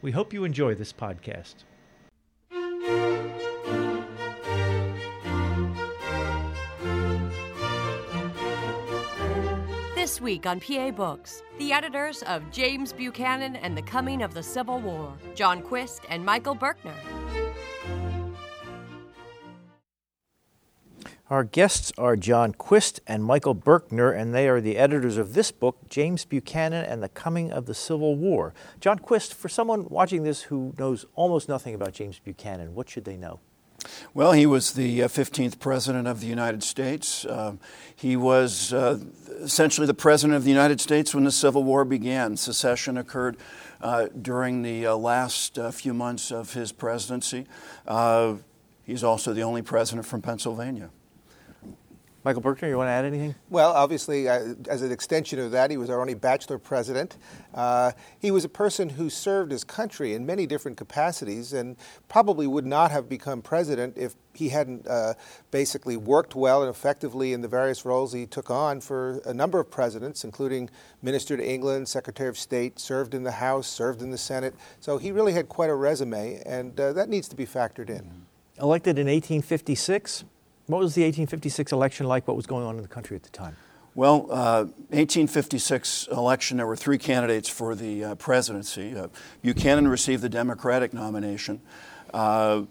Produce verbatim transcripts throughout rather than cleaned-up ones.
We hope you enjoy this podcast. This week on P A Books, the editors of James Buchanan and the Coming of the Civil War, John Quist and Michael Birkner. Our guests are John Quist and Michael Birkner, and they are the editors of this book, James Buchanan and the Coming of the Civil War. John Quist, for someone watching this who knows almost nothing about James Buchanan, what should they know? Well, he was the fifteenth president of the United States. Uh, he was uh, essentially the president of the United States when the Civil War began. Secession occurred uh, during the uh, last uh, few months of his presidency. Uh, he's also the only president from Pennsylvania. Michael Birkner, you want to add anything? Well, obviously, uh, as an extension of that, he was our only bachelor president. Uh, he was a person who served his country in many different capacities and probably would not have become president if he hadn't uh, basically worked well and effectively in the various roles he took on for a number of presidents, including Minister to England, Secretary of State, served in the House, served in the Senate. So he really had quite a resume, and uh, that needs to be factored in. Mm-hmm. Elected in eighteen fifty-six. What was the eighteen fifty-six election like? What was going on in the country at the time? Well, uh, eighteen fifty-six election, there were three candidates for the uh, presidency. Uh, Buchanan received the Democratic nomination. Uh,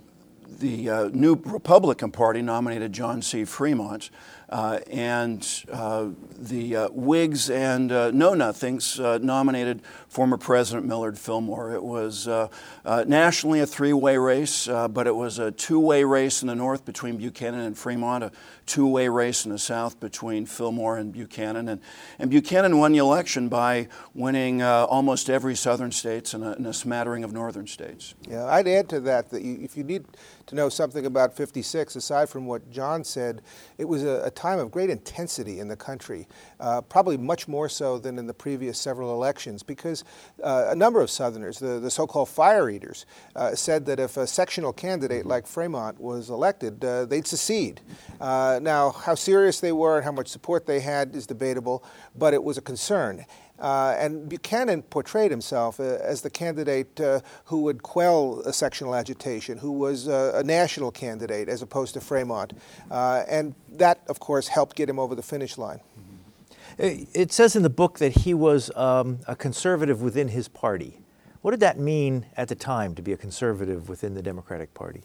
the uh, new Republican Party nominated John C. Fremont. Uh, and uh, the uh, Whigs and uh, Know-Nothings uh, nominated former President Millard Fillmore. It was uh, uh, nationally a three-way race, uh, but it was a two-way race in the north between Buchanan and Fremont, a two-way race in the south between Fillmore and Buchanan. And, and Buchanan won the election by winning uh, almost every southern states and a, and a smattering of northern states. Yeah, I'd add to that that you, if you need to know something about fifty-six, aside from what John said, it was a, a time of great intensity in the country, uh, probably much more so than in the previous several elections, because uh, a number of Southerners, the, the so-called fire eaters, uh, said that if a sectional candidate like Fremont was elected, uh, they'd secede. Uh, now, how serious they were and how much support they had is debatable, but it was a concern. Uh, and Buchanan portrayed himself uh, as the candidate uh, who would quell a sectional agitation, who was uh, a national candidate as opposed to Fremont. Uh, and that, of course, helped get him over the finish line. It, it says in the book that he was um, a conservative within his party. What did that mean at the time, to be a conservative within the Democratic Party?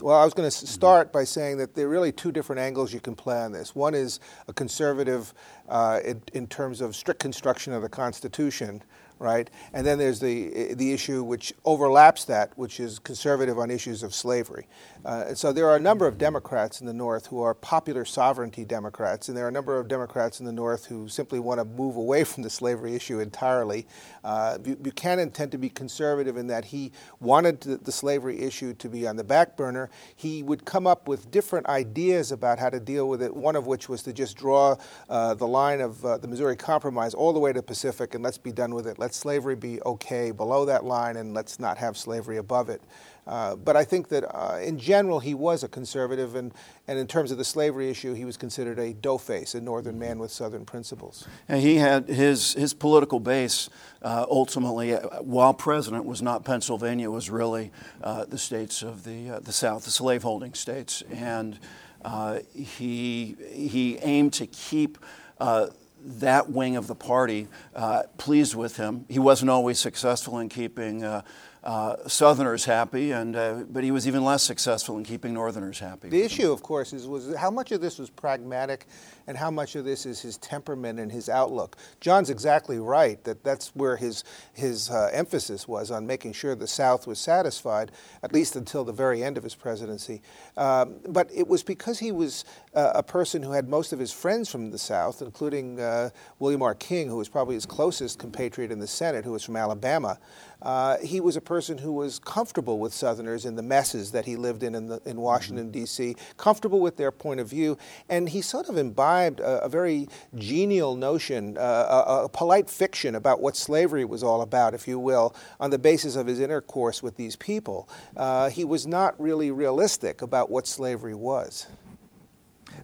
Well, I was going to start by saying that there are really two different angles you can play on this. One is a conservative uh, in, in terms of strict construction of the Constitution, right? And then there's the the issue which overlaps that, which is conservative on issues of slavery. Uh, and so there are a number of Democrats in the North who are popular sovereignty Democrats, and there are a number of Democrats in the North who simply want to move away from the slavery issue entirely. Uh, Buchanan tended to be conservative in that he wanted to, the slavery issue to be on the back burner. He would come up with different ideas about how to deal with it, one of which was to just draw uh, the line of uh, the Missouri Compromise all the way to the Pacific, and let's be done with it. Let slavery be okay below that line, and let's not have slavery above it. Uh, but I think that uh, in general he was a conservative, and, and in terms of the slavery issue, he was considered a doughface, a northern man with southern principles. And he had his his political base uh, ultimately, uh, while president, was not Pennsylvania, was really uh, the states of the uh, the South, the slaveholding states, and uh, he he aimed to keep Uh, that wing of the party uh, pleased with him. He wasn't always successful in keeping uh, Uh, Southerners happy, and uh, but he was even less successful in keeping Northerners happy. The issue, him. of course, is was how much of this was pragmatic, and how much of this is his temperament and his outlook. John's exactly right that that's where his his uh, emphasis was on making sure the South was satisfied, at least until the very end of his presidency. Um, but it was because he was uh, a person who had most of his friends from the South, including uh, William R. King, who was probably his closest compatriot in the Senate, who was from Alabama. Uh, he was a person who was comfortable with Southerners in the messes that he lived in in, the, in Washington, mm-hmm. D C, comfortable with their point of view, and he sort of imbibed a, a very genial notion, uh, a, a polite fiction about what slavery was all about, if you will, on the basis of his intercourse with these people. Uh, he was not really realistic about what slavery was.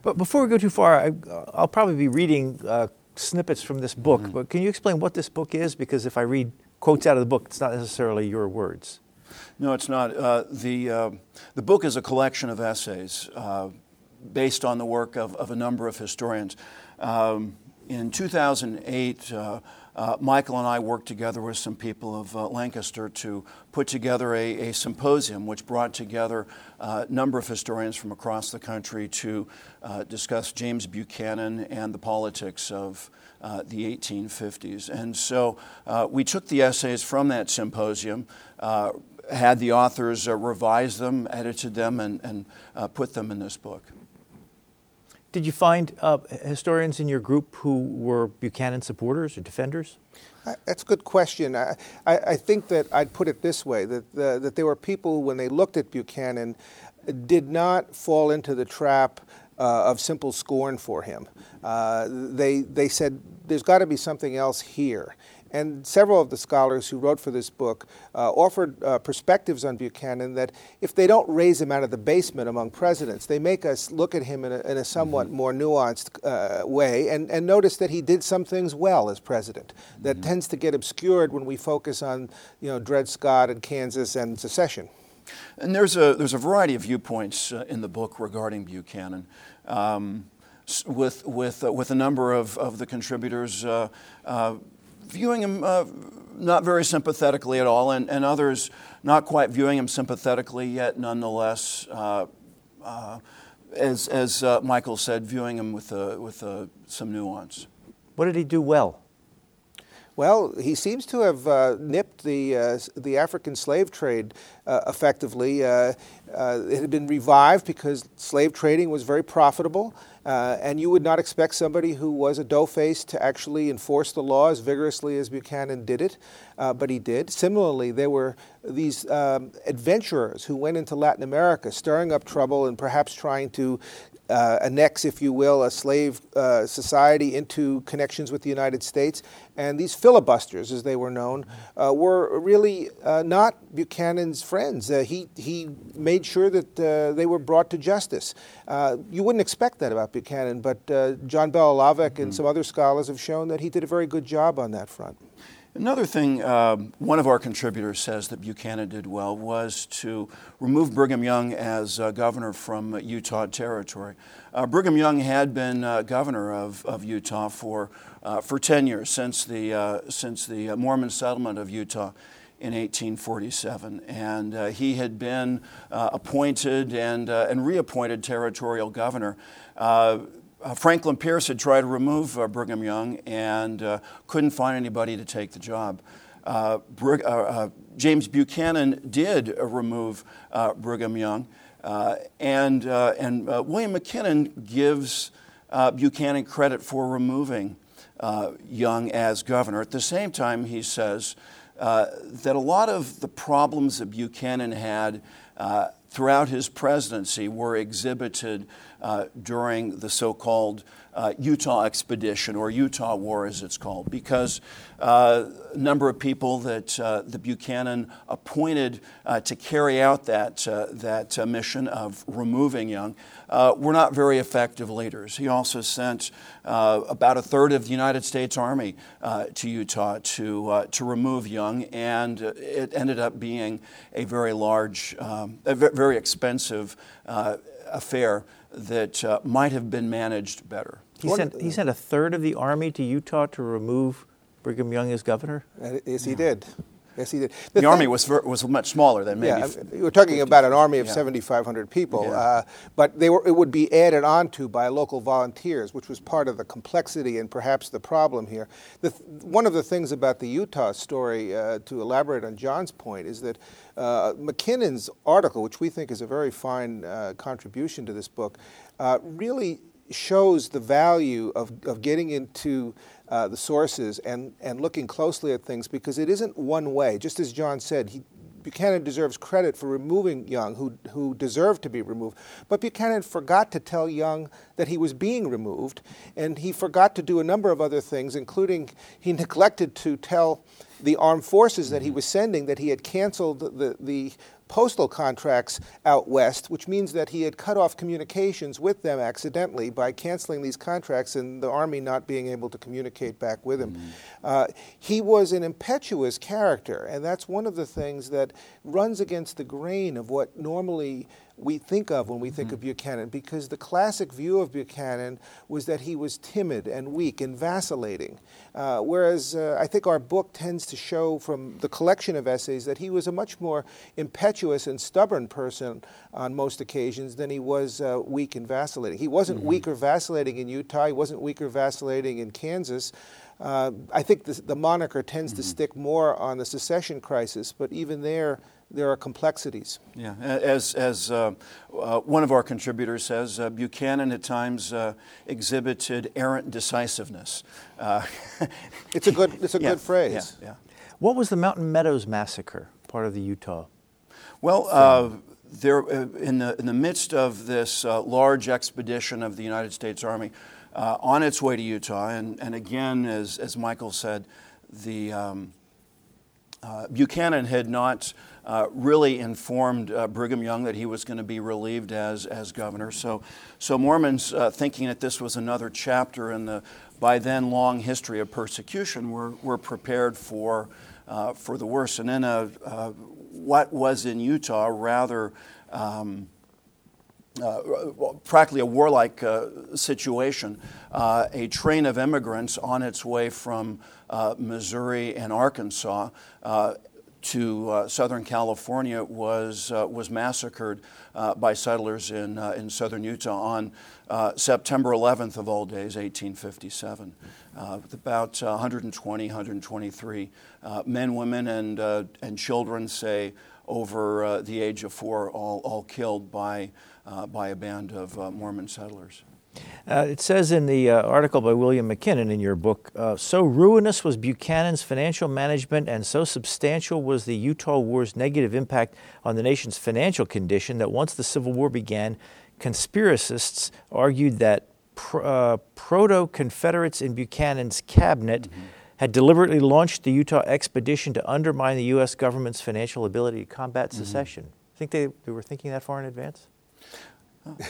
But before we go too far, I, I'll probably be reading uh, snippets from this book, mm-hmm. but can you explain what this book is? Because if I read quotes out of the book, it's not necessarily your words. No, it's not. Uh, the uh, the book is a collection of essays uh, based on the work of, of a number of historians. Um, in two thousand eight, uh, uh, Michael and I worked together with some people of uh, Lancaster to put together a, a symposium which brought together a number of historians from across the country to uh, discuss James Buchanan and the politics of Uh, the eighteen fifties. And so uh, we took the essays from that symposium, uh, had the authors uh, revise them, edited them, and, and uh, put them in this book. Did you find uh, historians in your group who were Buchanan supporters or defenders? That's a good question. I, I, I think that I'd put it this way, that the, that there were people who, when they looked at Buchanan, did not fall into the trap Uh, of simple scorn for him. Uh, they they said, there's got to be something else here. And several of the scholars who wrote for this book uh, offered uh, perspectives on Buchanan that if they don't raise him out of the basement among presidents, they make us look at him in a, in a somewhat mm-hmm. more nuanced uh, way and, and notice that he did some things well as president. That mm-hmm. tends to get obscured when we focus on, you know, Dred Scott and Kansas and secession. And there's a there's a variety of viewpoints uh, in the book regarding Buchanan, um, with with uh, with a number of, of the contributors uh, uh, viewing him uh, not very sympathetically at all, and, and others not quite viewing him sympathetically yet, nonetheless, uh, uh, as as uh, Michael said, viewing him with a, with a, some nuance. What did he do well? Well, he seems to have uh, nipped the uh, the African slave trade uh, effectively. Uh, uh, it had been revived because slave trading was very profitable, uh, and you would not expect somebody who was a doughface to actually enforce the law as vigorously as Buchanan did it, uh, but he did. Similarly, there were these um, adventurers who went into Latin America, stirring up trouble and perhaps trying to Uh, annex, if you will, a slave uh, society into connections with the United States. And these filibusters, as they were known, uh, were really uh, not Buchanan's friends. Uh, he he made sure that uh, they were brought to justice. Uh, you wouldn't expect that about Buchanan, but uh, John Belohlavek mm-hmm. and some other scholars have shown that he did a very good job on that front. Another thing uh, one of our contributors says that Buchanan did well was to remove Brigham Young as uh, governor from uh, Utah Territory. Uh, Brigham Young had been uh, governor of, of Utah for uh, for ten years since the uh, since the Mormon settlement of Utah in eighteen forty-seven, and uh, he had been uh, appointed and uh, and reappointed territorial governor. Uh, Uh, Franklin Pierce had tried to remove uh, Brigham Young and uh, couldn't find anybody to take the job. Uh, Brig- uh, uh, James Buchanan did uh, remove uh, Brigham Young, uh, and uh, and uh, William MacKinnon gives uh, Buchanan credit for removing uh, Young as governor. At the same time, he says uh, that a lot of the problems that Buchanan had uh, throughout his presidency were exhibited uh, during the so-called uh, Utah Expedition, or Utah War as it's called, because uh, a number of people that uh, the Buchanan appointed uh, to carry out that, uh, that uh, mission of removing Young uh, were not very effective leaders. He also sent uh, about a third of the United States Army uh, to Utah to, uh, to remove Young, and it ended up being a very large, um, a very very expensive uh, affair that uh, might have been managed better. He sent, he sent a third of the army to Utah to remove Brigham Young as governor? Yes, he yeah. did. Yes, he did. The, the thing, army was was much smaller than maybe. Yeah, we're talking about an army of yeah. seventy-five hundred people, yeah. uh, but they were it would be added on to by local volunteers, which was part of the complexity and perhaps the problem here. The, one of the things about the Utah story, uh, to elaborate on John's point, is that uh, MacKinnon's article, which we think is a very fine uh, contribution to this book, uh, really shows the value of, of getting into uh, the sources and, and looking closely at things, because it isn't one way. Just as John said, he, Buchanan deserves credit for removing Young, who who deserved to be removed, but Buchanan forgot to tell Young that he was being removed, and he forgot to do a number of other things, including he neglected to tell the armed forces that he was sending that he had canceled the the postal contracts out west, which means that he had cut off communications with them accidentally by canceling these contracts and the Army not being able to communicate back with him. Mm-hmm. Uh, he was an impetuous character, and that's one of the things that runs against the grain of what normally we think of when we think mm-hmm. of Buchanan, because the classic view of Buchanan was that he was timid and weak and vacillating, uh, whereas uh, I think our book tends to show from the collection of essays that he was a much more impetuous and stubborn person on most occasions than he was uh, weak and vacillating. He wasn't mm-hmm. weak or vacillating in Utah. He wasn't weak or vacillating in Kansas. Uh, I think the, the moniker tends mm-hmm. to stick more on the secession crisis, but even there, there are complexities. Yeah, as as uh, uh, one of our contributors says, uh, Buchanan at times uh, exhibited errant decisiveness. Uh, it's a good it's a yeah, good phrase. Yeah, yeah. What was the Mountain Meadows massacre, part of the Utah? Well, uh, there uh, in the in the midst of this uh, large expedition of the United States Army uh, on its way to Utah, and and again, as as Michael said, the um, uh, Buchanan had not. Uh, really informed uh, Brigham Young that he was going to be relieved as as governor. So, so Mormons, uh, thinking that this was another chapter in the by then long history of persecution, were were prepared for uh, for the worst. And then, uh, uh, what was in Utah rather um, uh, practically a warlike uh, situation, uh, a train of immigrants on its way from uh, Missouri and Arkansas. Uh, to uh, Southern California was uh, was massacred uh, by settlers in uh, in southern Utah on uh, September eleventh of all days, eighteen fifty-seven. Uh, with about uh, one hundred twenty, one hundred twenty-three uh, men, women, and uh, and children, say over uh, the age of four, all all killed by uh, by a band of uh, Mormon settlers. Uh, it says in the uh, article by William MacKinnon in your book, uh, so ruinous was Buchanan's financial management and so substantial was the Utah War's negative impact on the nation's financial condition that once the Civil War began, conspiracists argued that pr- uh, proto-Confederates in Buchanan's cabinet mm-hmm. had deliberately launched the Utah expedition to undermine the U S government's financial ability to combat mm-hmm. secession. Think they, they were thinking that far in advance?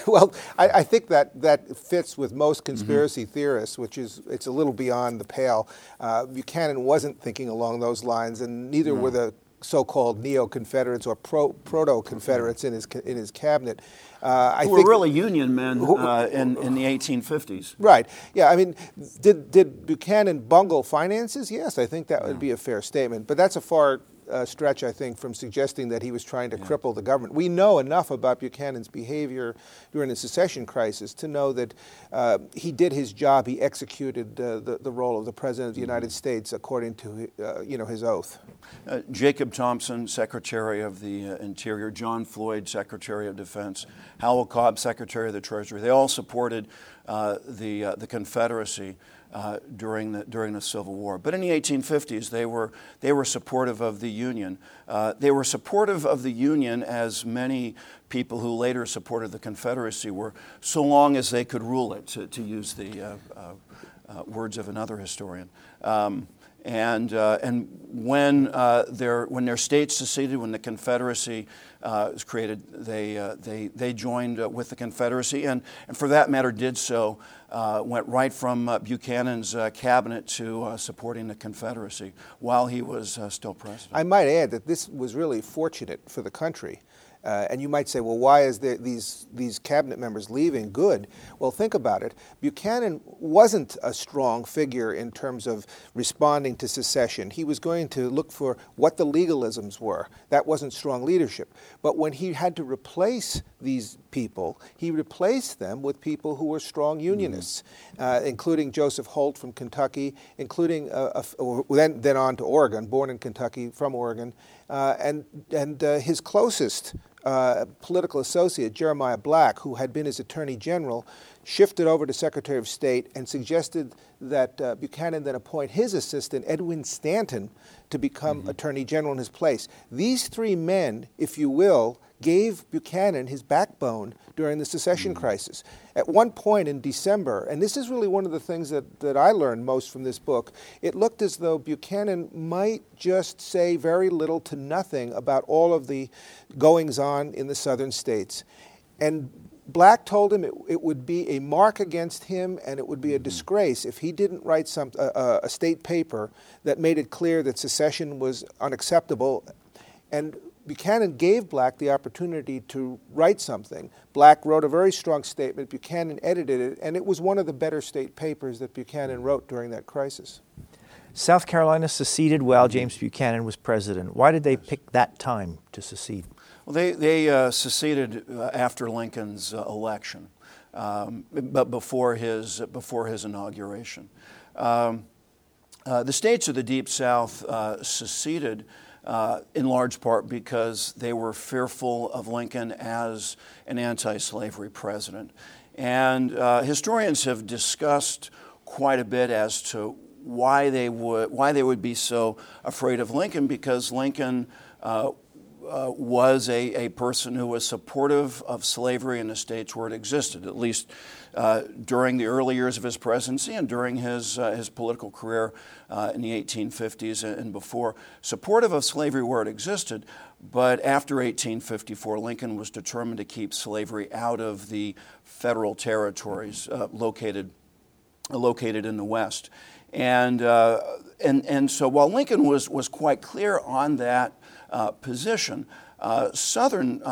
Well, I, I think that, that fits with most conspiracy mm-hmm. theorists, which is it's a little beyond the pale. Uh, Buchanan wasn't thinking along those lines, and neither no. were the so-called neo-Confederates or pro, proto-Confederates in his in his cabinet. Uh, I who were think, really Union men who, uh, in, in the eighteen fifties. Right. Yeah, I mean, did, did Buchanan bungle finances? Yes, I think that yeah. would be a fair statement, but that's a far... Uh, stretch, I think, from suggesting that he was trying to yeah. cripple the government. We know enough about Buchanan's behavior during the secession crisis to know that uh, he did his job. He executed uh, the, the role of the President of the United States according to uh, you know his oath. Uh, Jacob Thompson, Secretary of the uh, Interior, John Floyd, Secretary of Defense, Howell Cobb, Secretary of the Treasury, they all supported uh, the uh, the Confederacy. Uh, during the during the Civil War, but in the eighteen fifties, they were they were supportive of the Union. Uh, they were supportive of the Union as many people who later supported the Confederacy were, so long as they could rule it. To, to use the uh, uh, uh, words of another historian. Um, and uh, and when uh, their when their states seceded, when the Confederacy uh, was created, they uh, they they joined uh, with the Confederacy, and and for that matter, did so. Uh, went right from uh, Buchanan's uh, cabinet to uh, supporting the Confederacy while he was uh, still president. I might add that this was really fortunate for the country. Uh, and you might say, well, why is there these, these cabinet members leaving good? Well, think about it. Buchanan wasn't a strong figure in terms of responding to secession. He was going to look for what the legalisms were. That wasn't strong leadership. But when he had to replace these people, he replaced them with people who were strong unionists, mm-hmm. uh, including Joseph Holt from Kentucky, including uh, a, then, then on to Oregon, born in Kentucky, from Oregon, uh, and, and uh, his closest Uh, political associate, Jeremiah Black, who had been his attorney general, shifted over to Secretary of State and suggested that uh, Buchanan then appoint his assistant, Edwin Stanton, to become mm-hmm. attorney general in his place. These three men, if you will, gave Buchanan his backbone during the secession mm-hmm. crisis. At one point in December, and this is really one of the things that, that I learned most from this book, it looked as though Buchanan might just say very little to nothing about all of the goings-on in the southern states. And Black told him it, it would be a mark against him and it would be a disgrace if he didn't write some a, a state paper that made it clear that secession was unacceptable. And Buchanan gave Black the opportunity to write something. Black wrote a very strong statement. Buchanan edited it, and it was one of the better state papers that Buchanan wrote during that crisis. South Carolina seceded while James Buchanan was president. Why did they pick that time to secede? Well, they, they uh, seceded uh, after Lincoln's uh, election, um, but before his, before his inauguration. Um, uh, the states of the Deep South uh, seceded Uh, in large part because they were fearful of Lincoln as an anti-slavery president. And uh, historians have discussed quite a bit as to why they would why they would be so afraid of Lincoln, because Lincoln uh, uh, was a, a person who was supportive of slavery in the states where it existed, at least uh, during the early years of his presidency and during his uh, his political career. Uh, in the eighteen fifties and before, supportive of slavery where it existed, but after eighteen fifty-four, Lincoln was determined to keep slavery out of the federal territories uh, located uh, located in the West. And uh, and and so while Lincoln was was quite clear on that uh, position, Uh, southern uh,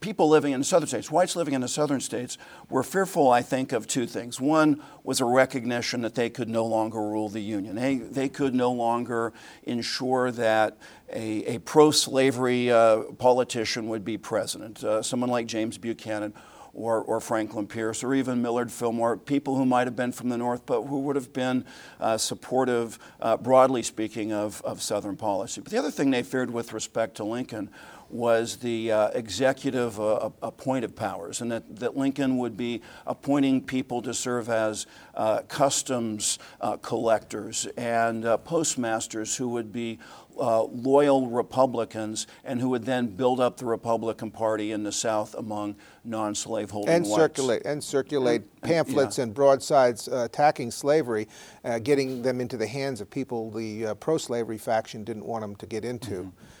people living in the southern states, whites living in the southern states, were fearful, I think, of two things. One was a recognition that they could no longer rule the Union. They, they could no longer ensure that a, a pro-slavery uh, politician would be president, uh, someone like James Buchanan or, or Franklin Pierce or even Millard Fillmore, people who might have been from the North but who would have been uh, supportive, uh, broadly speaking, of, of southern policy. But the other thing they feared with respect to Lincoln was the uh, executive uh, appointive powers, and that, that Lincoln would be appointing people to serve as uh, customs uh, collectors and uh, postmasters who would be uh, loyal Republicans and who would then build up the Republican Party in the South among non-slaveholding and whites. Circulate, and circulate and, pamphlets and, yeah. and broadsides uh, attacking slavery, uh, getting them into the hands of people the uh, pro-slavery faction didn't want them to get into. Mm-hmm.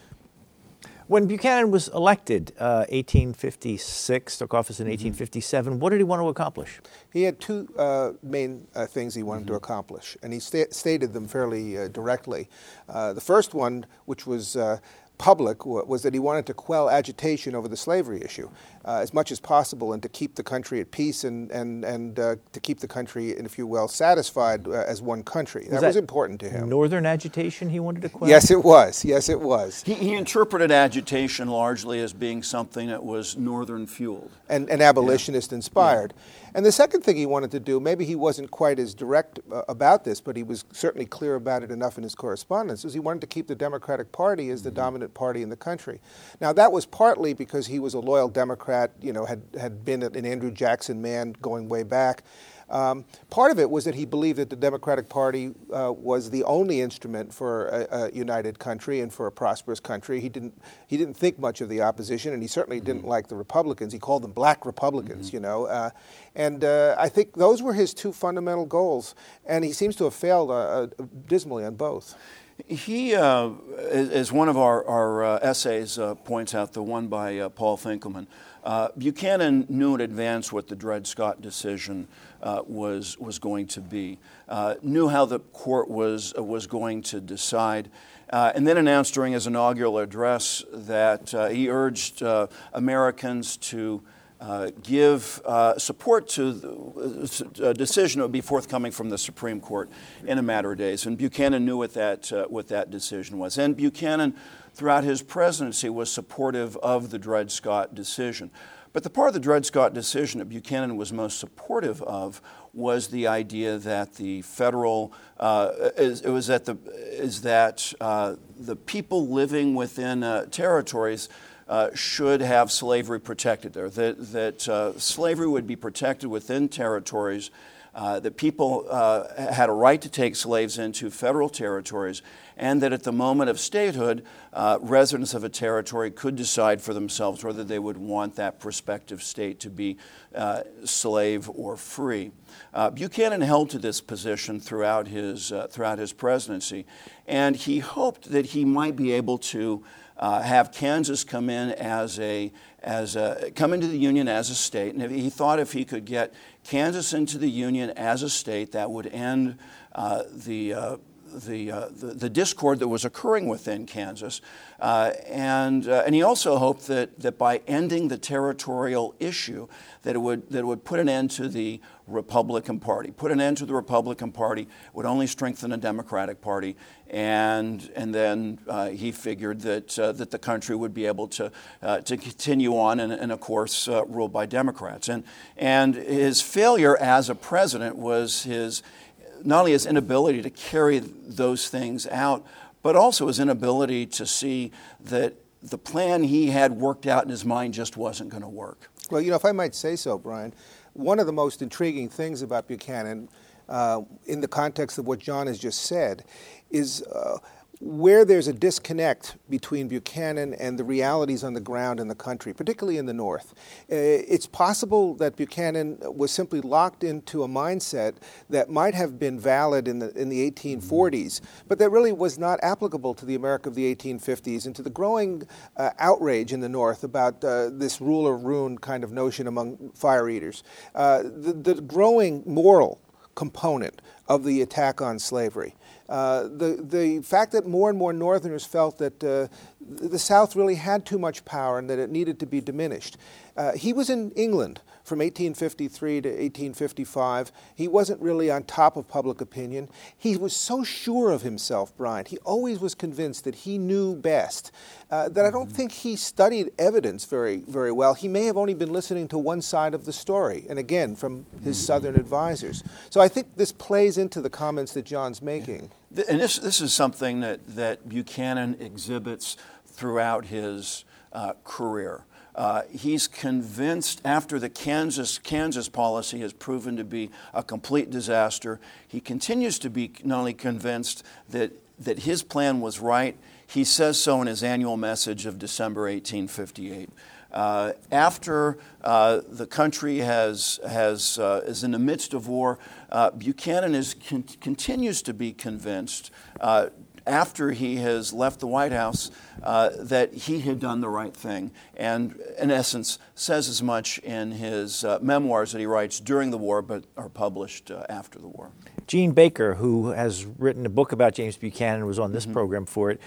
When Buchanan was elected, uh, eighteen fifty-six, took office in eighteen fifty-seven, mm-hmm. what did he want to accomplish? He had two uh, main uh, things he wanted mm-hmm. to accomplish, and he sta- stated them fairly uh, directly. Uh, the first one, which was uh, public, w- was that he wanted to quell agitation over the slavery issue uh, as much as possible, and to keep the country at peace and, and, and uh, to keep the country, if you will, satisfied uh, as one country. Was that, that was important to him. Northern agitation he wanted to quell? Yes, it was. Yes, it was. He, he interpreted agitation largely as being something that was northern fueled. And, and abolitionist yeah. inspired. Yeah. And the second thing he wanted to do, maybe he wasn't quite as direct uh, about this, but he was certainly clear about it enough in his correspondence, is he wanted to keep the Democratic Party as the mm-hmm. dominant party in the country. Now that was partly because he was a loyal Democrat, you know, had, had been an Andrew Jackson man going way back. Um, part of it was that he believed that the Democratic Party uh, was the only instrument for a, a united country and for a prosperous country. He didn't he didn't think much of the opposition, and he certainly mm-hmm. didn't like the Republicans. He called them black Republicans, mm-hmm. you know. Uh, and uh, I think those were his two fundamental goals, and he seems to have failed uh, uh, dismally on both. He, uh, as one of our, our uh, essays uh, points out, the one by uh, Paul Finkelman, uh, Buchanan knew in advance what the Dred Scott decision uh, was was going to be, uh, knew how the court was uh, was going to decide, uh, and then announced during his inaugural address that uh, he urged uh, Americans to Uh, give uh, support to the, a decision that would be forthcoming from the Supreme Court in a matter of days. And Buchanan knew what that, uh, what that decision was. And Buchanan, throughout his presidency, was supportive of the Dred Scott decision. But the part of the Dred Scott decision that Buchanan was most supportive of was the idea that the federal uh, is, it was that the is that uh, the people living within uh, territories Uh, should have slavery protected there, that, that uh, slavery would be protected within territories, uh, that people uh, had a right to take slaves into federal territories, and that at the moment of statehood, uh, residents of a territory could decide for themselves whether they would want that prospective state to be uh, slave or free. Uh, Buchanan held to this position throughout his, uh, throughout his presidency, and he hoped that he might be able to Uh, have Kansas come in as a as a come into the Union as a state, and if he thought if he could get Kansas into the Union as a state, that would end uh, the, uh, the, uh, the the discord that was occurring within Kansas, uh, and uh, and he also hoped that that by ending the territorial issue, that it would that it would put an end to the Republican Party. Put an end to the Republican Party would only strengthen the Democratic Party, and and then uh, he figured that uh, that the country would be able to uh, to continue on and, and of course uh, ruled by Democrats. And and his failure as a president was his not only his inability to carry those things out, but also his inability to see that the plan he had worked out in his mind just wasn't going to work. Well, you know, if I might say so, Brian, one of the most intriguing things about Buchanan, uh, in the context of what John has just said, is uh, where there's a disconnect between Buchanan and the realities on the ground in the country, particularly in the North. It's possible that Buchanan was simply locked into a mindset that might have been valid in the in the eighteen forties, but that really was not applicable to the America of the eighteen fifties and to the growing uh, outrage in the North about uh, this rule or ruin kind of notion among fire eaters. Uh, the, the growing moral component of the attack on slavery. Uh, the the fact that more and more Northerners felt that uh, the South really had too much power and that it needed to be diminished. Uh, he was in England from eighteen fifty-three to eighteen fifty-five. He wasn't really on top of public opinion. He was so sure of himself, Brian. He always was convinced that he knew best, uh, that I don't think he studied evidence very, very well. He may have only been listening to one side of the story, and again, from his Southern advisors. So I think this plays into the comments that John's making. And this this is something that, that Buchanan exhibits throughout his uh, career. Uh, he's convinced after the Kansas Kansas policy has proven to be a complete disaster, he continues to be not only convinced that that his plan was right, he says so in his annual message of December eighteen fifty-eight. Uh, after uh, the country has has uh, is in the midst of war, uh, Buchanan is con- continues to be convinced uh, after he has left the White House uh, that he had done the right thing, and in essence says as much in his uh, memoirs that he writes during the war but are published uh, after the war. Gene Baker, who has written a book about James Buchanan, was on this mm-hmm. program for it,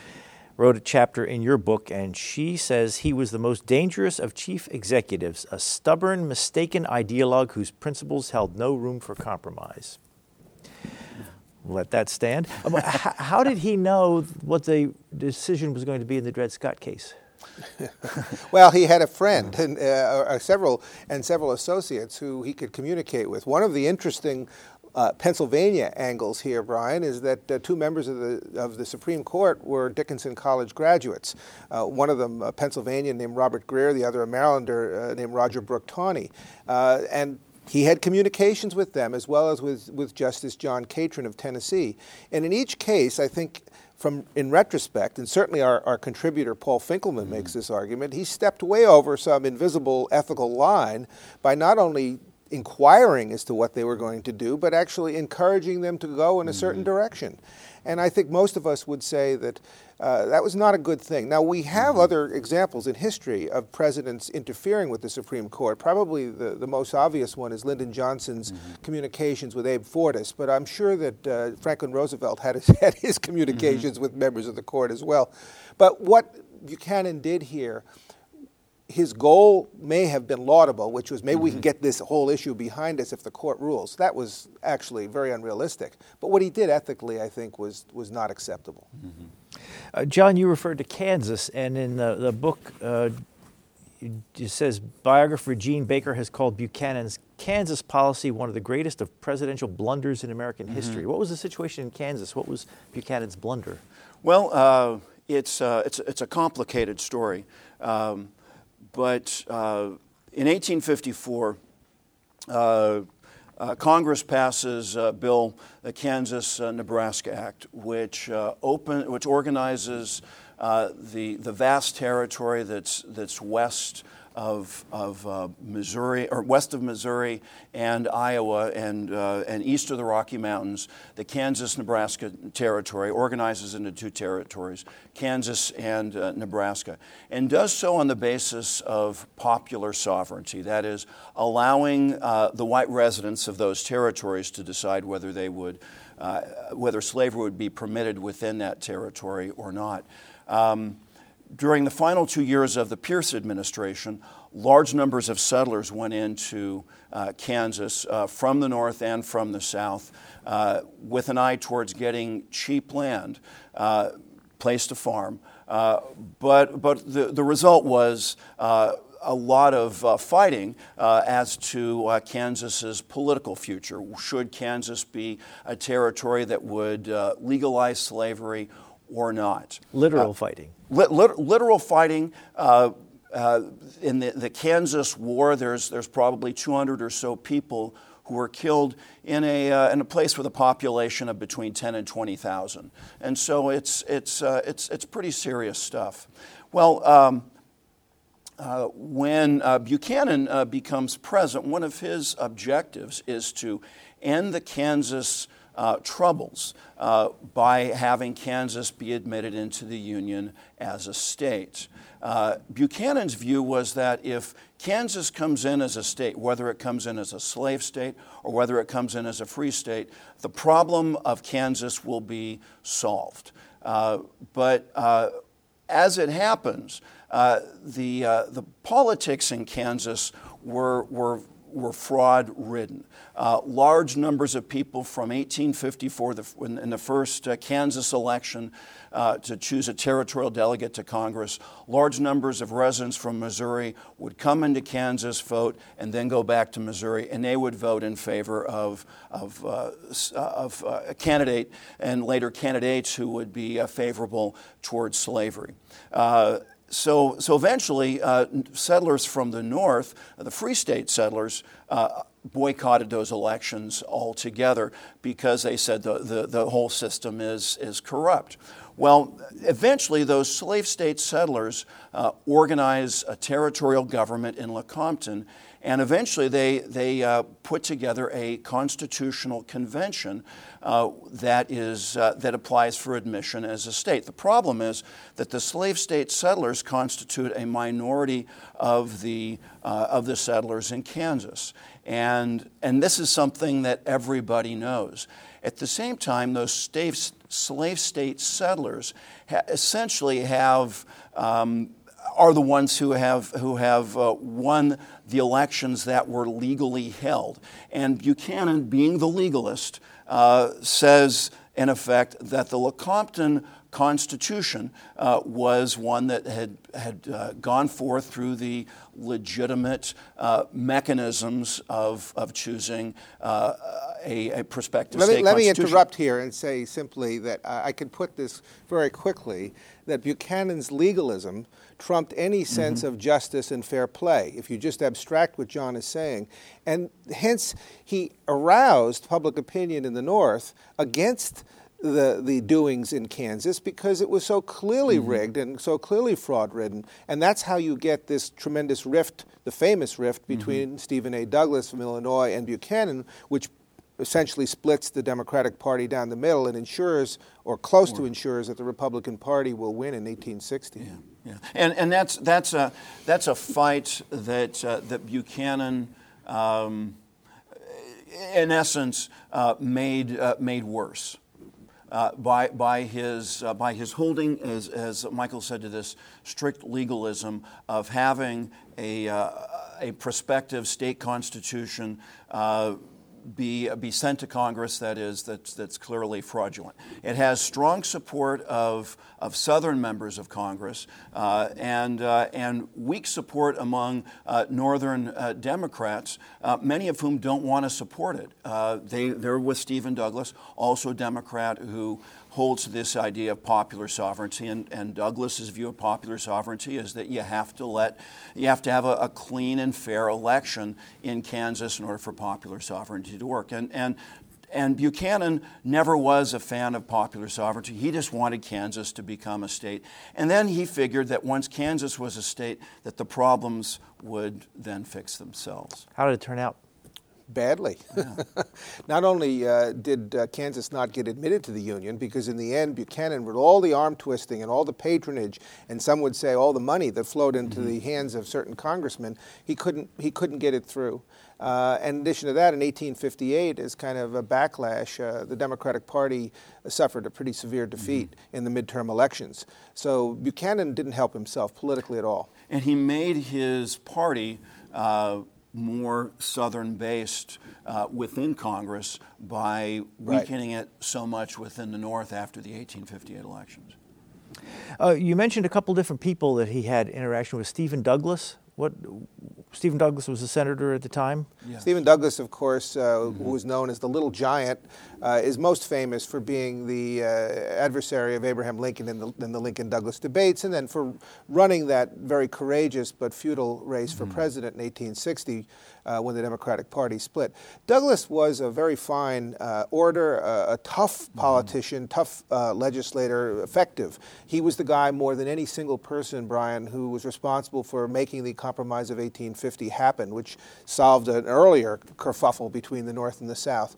wrote a chapter in your book, and she says he was the most dangerous of chief executives, a stubborn, mistaken ideologue whose principles held no room for compromise. Let that stand. How did he know what the decision was going to be in the Dred Scott case? Well, he had a friend and uh, or several and several associates who he could communicate with. One of the interesting Uh, Pennsylvania angles here, Brian, is that uh, two members of the of the Supreme Court were Dickinson College graduates. Uh, one of them, a Pennsylvanian named Robert Grier, the other a Marylander uh, named Roger Brooke Tawney. Uh, and he had communications with them as well as with, with Justice John Catron of Tennessee. And in each case, I think, from in retrospect, and certainly our, our contributor Paul Finkelman mm-hmm. makes this argument, he stepped way over some invisible ethical line by not only inquiring as to what they were going to do, but actually encouraging them to go in a certain mm-hmm. direction. And I think most of us would say that uh, that was not a good thing. Now, we have mm-hmm. other examples in history of presidents interfering with the Supreme Court. Probably the, the most obvious one is Lyndon Johnson's mm-hmm. communications with Abe Fortas, but I'm sure that uh, Franklin Roosevelt had his, had his communications mm-hmm. with members of the court as well. But what Buchanan did here, his goal may have been laudable, which was maybe mm-hmm. we can get this whole issue behind us if the court rules. That was actually very unrealistic. But what he did ethically, I think, was was not acceptable. Mm-hmm. Uh, John, you referred to Kansas, and in the, the book, uh, it says biographer Gene Baker has called Buchanan's Kansas policy one of the greatest of presidential blunders in American mm-hmm. history. What was the situation in Kansas? What was Buchanan's blunder? Well, uh, it's, uh, it's, it's a complicated story. Um, But uh, in eighteen fifty-four, uh, uh, Congress passes a bill, the Kansas-Nebraska Act, which uh, open, which organizes uh, the the vast territory that's that's west of of uh, Missouri, or west of Missouri and Iowa and uh, and east of the Rocky Mountains. The Kansas-Nebraska territory organizes into two territories, Kansas and uh, Nebraska, and does so on the basis of popular sovereignty. That is, allowing uh, the white residents of those territories to decide whether they would, uh, whether slavery would be permitted within that territory or not. Um, During the final two years of the Pierce administration, large numbers of settlers went into uh, Kansas uh, from the north and from the south uh, with an eye towards getting cheap land, uh, place to farm. Uh, but but the, the result was uh, a lot of uh, fighting uh, as to uh, Kansas's political future. Should Kansas be a territory that would uh, legalize slavery or not? Literal uh, fighting. Lit- lit- literal fighting. Uh, uh, in the, the Kansas War, there's there's probably two hundred or so people who were killed in a uh, in a place with a population of between ten and twenty thousand, and so it's it's uh, it's it's pretty serious stuff. Well, um, uh, when uh, Buchanan uh, becomes president, one of his objectives is to end the Kansas Uh, troubles uh, by having Kansas be admitted into the Union as a state. Uh, Buchanan's view was that if Kansas comes in as a state, whether it comes in as a slave state or whether it comes in as a free state, the problem of Kansas will be solved. Uh, but uh, as it happens, uh, the uh, the politics in Kansas were were. were fraud-ridden. Uh, large numbers of people from eighteen fifty-four, the, in, in the first uh, Kansas election uh, to choose a territorial delegate to Congress, large numbers of residents from Missouri would come into Kansas, vote, and then go back to Missouri, and they would vote in favor of of, uh, of uh, a candidate and later candidates who would be uh, favorable towards slavery. Uh, So, so eventually, uh, settlers from the north, the free state settlers, uh, boycotted those elections altogether because they said the, the, the whole system is is corrupt. Well, eventually, those slave state settlers uh, organized a territorial government in Lecompton, and eventually they they uh, put together a constitutional convention uh, that is uh, that applies for admission as a state. The problem is that the slave state settlers constitute a minority of the uh, of the settlers in Kansas, and and this is something that everybody knows. At the same time, those slave, slave state settlers ha- essentially have. Um, are the ones who have who have uh, won the elections that were legally held. And Buchanan, being the legalist, uh, says, in effect, that the Lecompton Constitution uh, was one that had, had uh, gone forth through the legitimate uh, mechanisms of, of choosing uh, a, a prospective let state me, let constitution. Let me interrupt here and say simply that uh, I can put this very quickly, that Buchanan's legalism trumped any sense mm-hmm. of justice and fair play, if you just abstract what John is saying. And hence, he aroused public opinion in the North against the the doings in Kansas because it was so clearly mm-hmm. rigged and so clearly fraud-ridden. And that's how you get this tremendous rift, the famous rift between mm-hmm. Stephen A. Douglas from Illinois and Buchanan, which essentially splits the Democratic Party down the middle and ensures, or close or, to ensures, that the Republican Party will win in eighteen sixty. Yeah, yeah. And and that's that's a that's a fight that uh, that Buchanan, um, in essence, uh, made uh, made worse uh, by by his uh, by his holding, as as Michael said, to this strict legalism of having a uh, a prospective state constitution Uh, Be, be sent to Congress that is that's that's clearly fraudulent. It has strong support of of Southern members of Congress uh, and uh, and weak support among uh, Northern uh, Democrats, uh, many of whom don't want to support it. Uh, they they're with Stephen Douglas, also a Democrat who holds this idea of popular sovereignty, and, and Douglas's view of popular sovereignty is that you have to let, you have to have a, a clean and fair election in Kansas in order for popular sovereignty to work. And and and Buchanan never was a fan of popular sovereignty. He just wanted Kansas to become a state. And then he figured that once Kansas was a state, that the problems would then fix themselves. How did it turn out? Badly. Yeah. Not only uh, did uh, Kansas not get admitted to the Union, because in the end Buchanan, with all the arm twisting and all the patronage, and some would say all the money that flowed into mm-hmm. the hands of certain congressmen, he couldn't he couldn't get it through. Uh, and in addition to that, in eighteen fifty-eight, as kind of a backlash, uh, the Democratic Party suffered a pretty severe defeat mm-hmm. in the midterm elections. So Buchanan didn't help himself politically at all. And he made his party Uh, more Southern-based uh, within Congress by weakening right. it so much within the North after the eighteen fifty-eight elections. Uh, you mentioned a couple different people that he had interaction with. Stephen Douglas. What? Stephen Douglas was a senator at the time. Yeah. Stephen Douglas, of course, uh, mm-hmm. who was known as the Little Giant, uh, is most famous for being the uh, adversary of Abraham Lincoln in the, in the Lincoln-Douglas debates, and then for running that very courageous but futile race mm-hmm. for president in eighteen sixty uh, when the Democratic Party split. Douglas was a very fine uh, orator, uh, a tough politician, mm-hmm. tough uh, legislator, effective. He was the guy more than any single person, Brian, who was responsible for making the Compromise of eighteen fifty happened, which solved an earlier kerfuffle between the North and the South.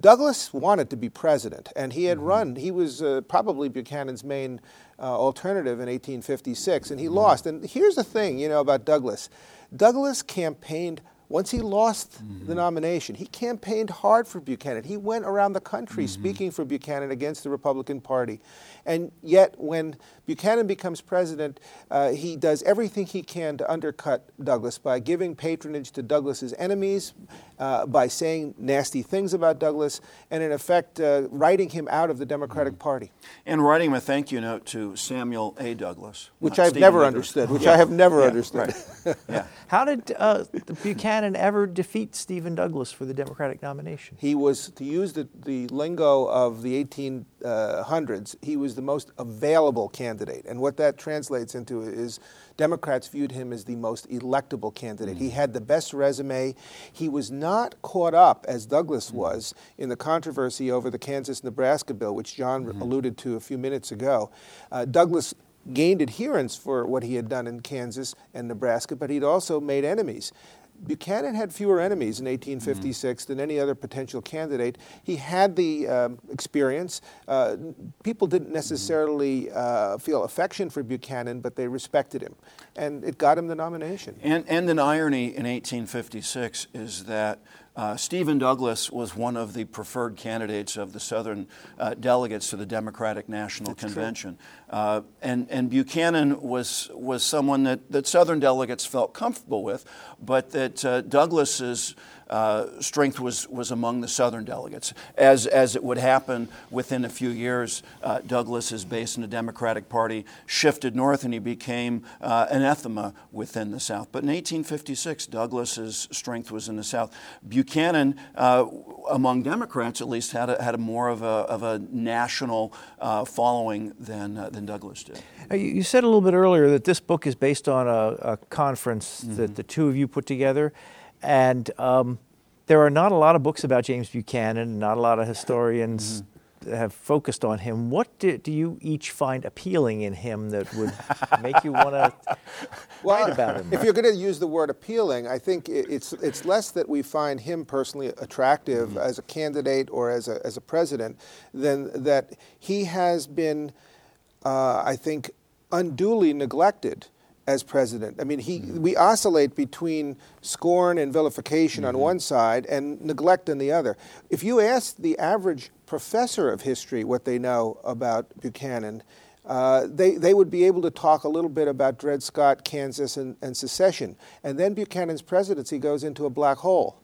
Douglas wanted to be president, and he had mm-hmm. run. He was uh, probably Buchanan's main uh, alternative in eighteen fifty-six, and he mm-hmm. lost. And here's the thing, you know, about Douglas. Douglas campaigned. Once he lost mm-hmm. the nomination, he campaigned hard for Buchanan. He went around the country mm-hmm. speaking for Buchanan against the Republican Party. And yet when Buchanan becomes president, uh, he does everything he can to undercut Douglas by giving patronage to Douglas's enemies, uh, by saying nasty things about Douglas, and in effect uh, writing him out of the Democratic mm-hmm. Party. And writing him a thank you note to Samuel A. Douglas. Which I've never Douglas. understood. Which yeah. I have never yeah, understood. Right. yeah. How did uh, Buchanan Buchanan ever defeat Stephen Douglas for the Democratic nomination? He was, to use the, the lingo of the eighteen hundreds, he was the most available candidate. And what that translates into is Democrats viewed him as the most electable candidate. Mm-hmm. He had the best resume. He was not caught up, as Douglas mm-hmm. was, in the controversy over the Kansas-Nebraska bill, which John mm-hmm. alluded to a few minutes ago. Uh, Douglas gained adherence for what he had done in Kansas and Nebraska, but he'd also made enemies. Buchanan had fewer enemies in eighteen fifty-six mm-hmm. than any other potential candidate. He had the um, experience. Uh, people didn't necessarily uh, feel affection for Buchanan, but they respected him. And it got him the nomination. And, and an irony in eighteen fifty-six is that Uh, Stephen Douglas was one of the preferred candidates of the Southern uh, delegates to the Democratic National That's Convention. Uh, and, and Buchanan was was someone that, that Southern delegates felt comfortable with, but that uh, Douglas's uh, strength was, was among the Southern delegates. As, as it would happen within a few years, uh, Douglas's base in the Democratic Party shifted north and he became uh, anathema within the South. But in eighteen fifty-six, Douglas's strength was in the South. Buchanan Buchanan, uh, among Democrats at least, had a, had a more of a, of a national uh, following than uh, than Douglas did. Now, you said a little bit earlier that this book is based on a, a conference mm-hmm. that the two of you put together, and um, there are not a lot of books about James Buchanan, not a lot of historians mm-hmm. have focused on him. What do, do you each find appealing in him that would make you want to well, write about him? If you're going to use the word appealing, I think it's it's less that we find him personally attractive mm-hmm. as a candidate or as a as a president than that he has been, uh, I think, unduly neglected as president. I mean, he mm-hmm. we oscillate between scorn and vilification mm-hmm. on one side and neglect on the other. If you ask the average professor of history what they know about Buchanan, uh, they, they would be able to talk a little bit about Dred Scott, Kansas, and, and secession. And then Buchanan's presidency goes into a black hole.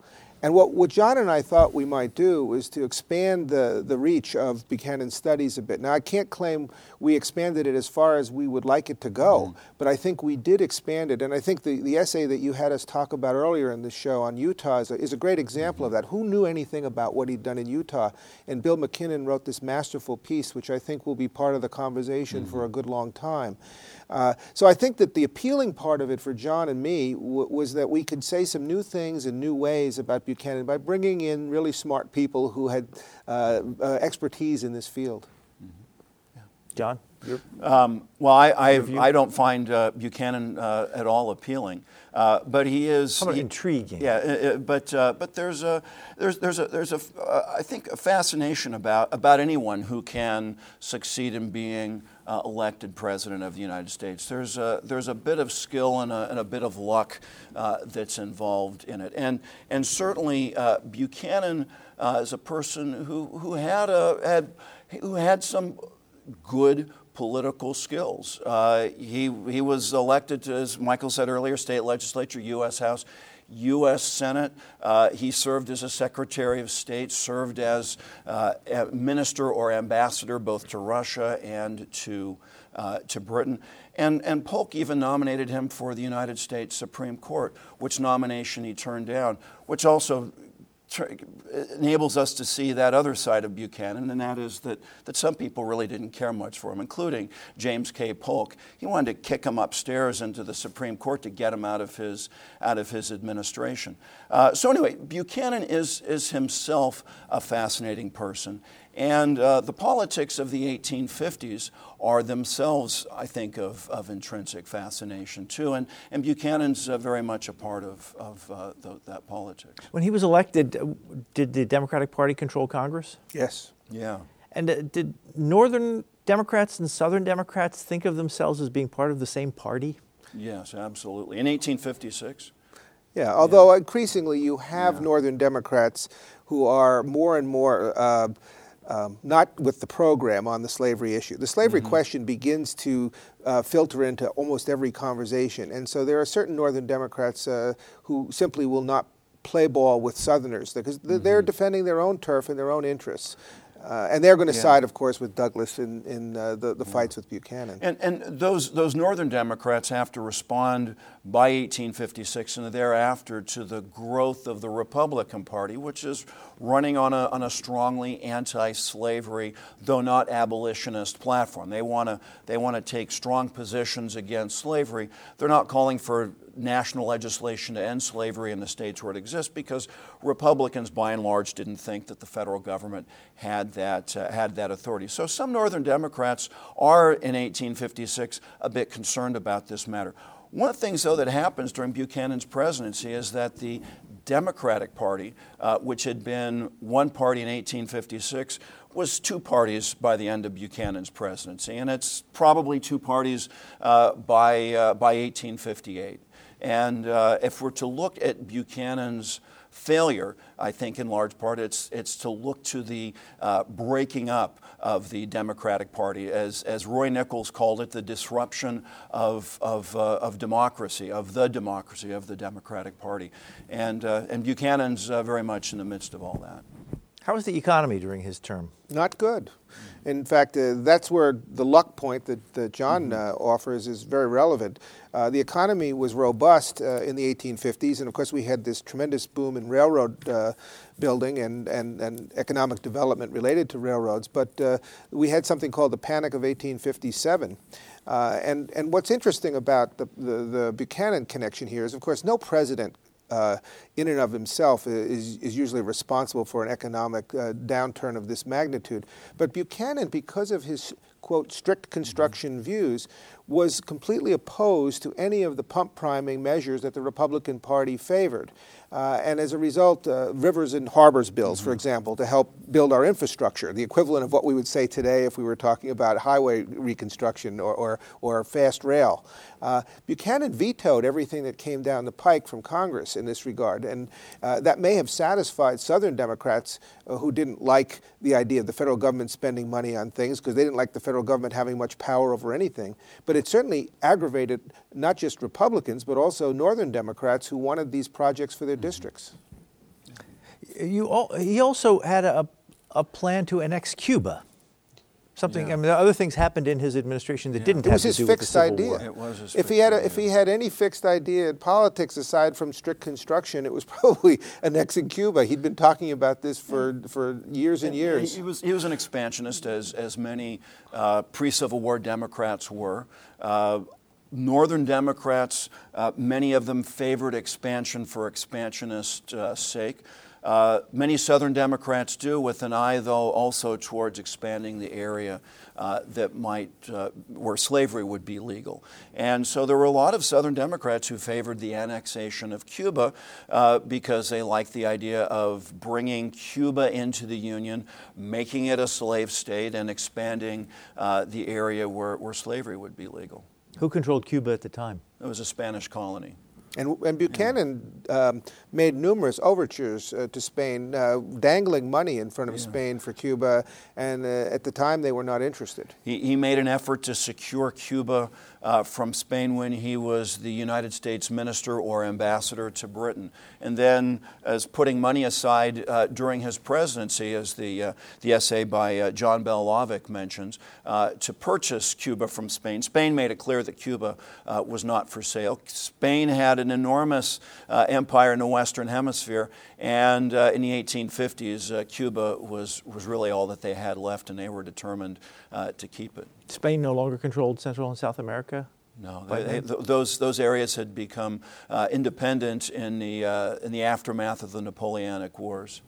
And what, what John and I thought we might do was to expand the, the reach of Buchanan's studies a bit. Now, I can't claim we expanded it as far as we would like it to go, mm-hmm. but I think we did expand it. And I think the, the essay that you had us talk about earlier in the show on Utah is a, is a great example mm-hmm. of that. Who knew anything about what he'd done in Utah? And Bill MacKinnon wrote this masterful piece, which I think will be part of the conversation mm-hmm. for a good long time. Uh, so I think that the appealing part of it for John and me w- was that we could say some new things and new ways about Buchanan by bringing in really smart people who had uh, uh, expertise in this field. Mm-hmm. Yeah. John? Um, well, I I've, I don't find uh, Buchanan uh, at all appealing, uh, but he is he, intriguing. Yeah, uh, but uh, but there's a there's there's a there's a uh, I think a fascination about about anyone who can succeed in being Uh, elected president of the United States. There's a there's a bit of skill and a, and a bit of luck uh, that's involved in it, and and certainly uh, Buchanan uh, is a person who who had a had who had some good political skills. Uh, he he was elected to, as Michael said earlier, state legislature, U S House, U S Senate. Uh, he served as a Secretary of State, served as uh, a minister or ambassador both to Russia and to uh, to Britain. And and Polk even nominated him for the United States Supreme Court, which nomination he turned down, which also tr- enables us to see that other side of Buchanan, and that is that, that some people really didn't care much for him, including James K. Polk. He wanted to kick him upstairs into the Supreme Court to get him out of his out of his administration. Uh, so anyway, Buchanan is is himself a fascinating person, and uh, the politics of the eighteen fifties are themselves, I think, of, of intrinsic fascination too, and and Buchanan's uh, very much a part of of uh, the, that politics. When he was elected, did the Democratic Party control Congress? Yes. Yeah. And uh, did Northern Democrats and Southern Democrats think of themselves as being part of the same party? Yes, absolutely. In eighteen fifty-six. Yeah, although yeah. increasingly you have yeah. Northern Democrats who are more and more uh, um, not with the program on the slavery issue. The slavery mm-hmm. question begins to uh, filter into almost every conversation. And so there are certain Northern Democrats uh, who simply will not play ball with Southerners because they're mm-hmm. defending their own turf and their own interests. Uh, and they're going to yeah. side, of course, with Douglas in, in uh, the, the yeah. fights with Buchanan. And, and those those Northern Democrats have to respond by eighteen fifty-six and thereafter to the growth of the Republican Party, which is running on a on a strongly anti-slavery, though not abolitionist, platform. They want to they want to take strong positions against slavery. They're not calling for national legislation to end slavery in the states where it exists because Republicans, by and large, didn't think that the federal government had that uh, had that authority. So some Northern Democrats are, in eighteen fifty-six, a bit concerned about this matter. One of the things, though, that happens during Buchanan's presidency is that the Democratic Party, uh, which had been one party in eighteen fifty-six, was two parties by the end of Buchanan's presidency, and it's probably two parties uh, by uh, by eighteen fifty-eight. And uh, if we're to look at Buchanan's failure, I think in large part it's it's to look to the uh, breaking up of the Democratic Party, as as Roy Nichols called it, the disruption of of, uh, of democracy, of the democracy of the Democratic Party, and uh, and Buchanan's uh, very much in the midst of all that. How was the economy during his term? Not good. In fact, uh, that's where the luck point that, that John mm-hmm. uh, offers is very relevant. Uh, the economy was robust uh, in the eighteen fifties, and of course we had this tremendous boom in railroad uh, building and, and, and economic development related to railroads, but uh, we had something called the Panic of eighteen fifty-seven. Uh, and, and what's interesting about the, the, the Buchanan connection here is, of course, no president uh, in and of himself is, is usually responsible for an economic uh, downturn of this magnitude. But Buchanan, because of his, quote, strict construction mm-hmm. views, was completely opposed to any of the pump priming measures that the Republican Party favored. Uh, and as a result, uh, rivers and harbors bills, mm-hmm. for example, to help build our infrastructure, the equivalent of what we would say today if we were talking about highway reconstruction or, or, or fast rail. Uh, Buchanan vetoed everything that came down the pike from Congress in this regard. And uh, that may have satisfied Southern Democrats uh, who didn't like the idea of the federal government spending money on things because they didn't like the federal government having much power over anything. But it certainly aggravated not just Republicans, but also Northern Democrats who wanted these projects for their districts. You all, he also had a, a plan to annex Cuba. Something. Yeah. I mean, other things happened in his administration that yeah. didn't it have to do with the Civil idea. War. It was his if fixed idea. If he had a, if he had any fixed idea in politics aside from strict construction, it was probably annexing Cuba. He'd been talking about this for, yeah. for years and, and years. He was he was an expansionist, as as many uh, pre-Civil War Democrats were. Uh, Northern Democrats, uh, many of them favored expansion for expansionist uh, sake. Uh, many Southern Democrats do, with an eye, though, also towards expanding the area uh, that might, uh, where slavery would be legal. And so there were a lot of Southern Democrats who favored the annexation of Cuba uh, because they liked the idea of bringing Cuba into the Union, making it a slave state, and expanding uh, the area where, where slavery would be legal. Who controlled Cuba at the time? It was a Spanish colony. And, and Buchanan um, made numerous overtures uh, to Spain, uh, dangling money in front of yeah. Spain for Cuba, and uh, at the time they were not interested. He, he made an effort to secure Cuba uh, from Spain when he was the United States minister or ambassador to Britain. And then, as putting money aside uh, during his presidency, as the uh, the essay by uh, John Belohlavek mentions, uh, to purchase Cuba from Spain. Spain made it clear that Cuba uh, was not for sale. Spain had an enormous uh, empire in the Western Hemisphere, and uh, in the eighteen fifties, uh, Cuba was, was really all that they had left, and they were determined uh, to keep it. Spain no longer controlled Central and South America? No, they, they, th- those those areas had become uh, independent in the uh, in the aftermath of the Napoleonic Wars.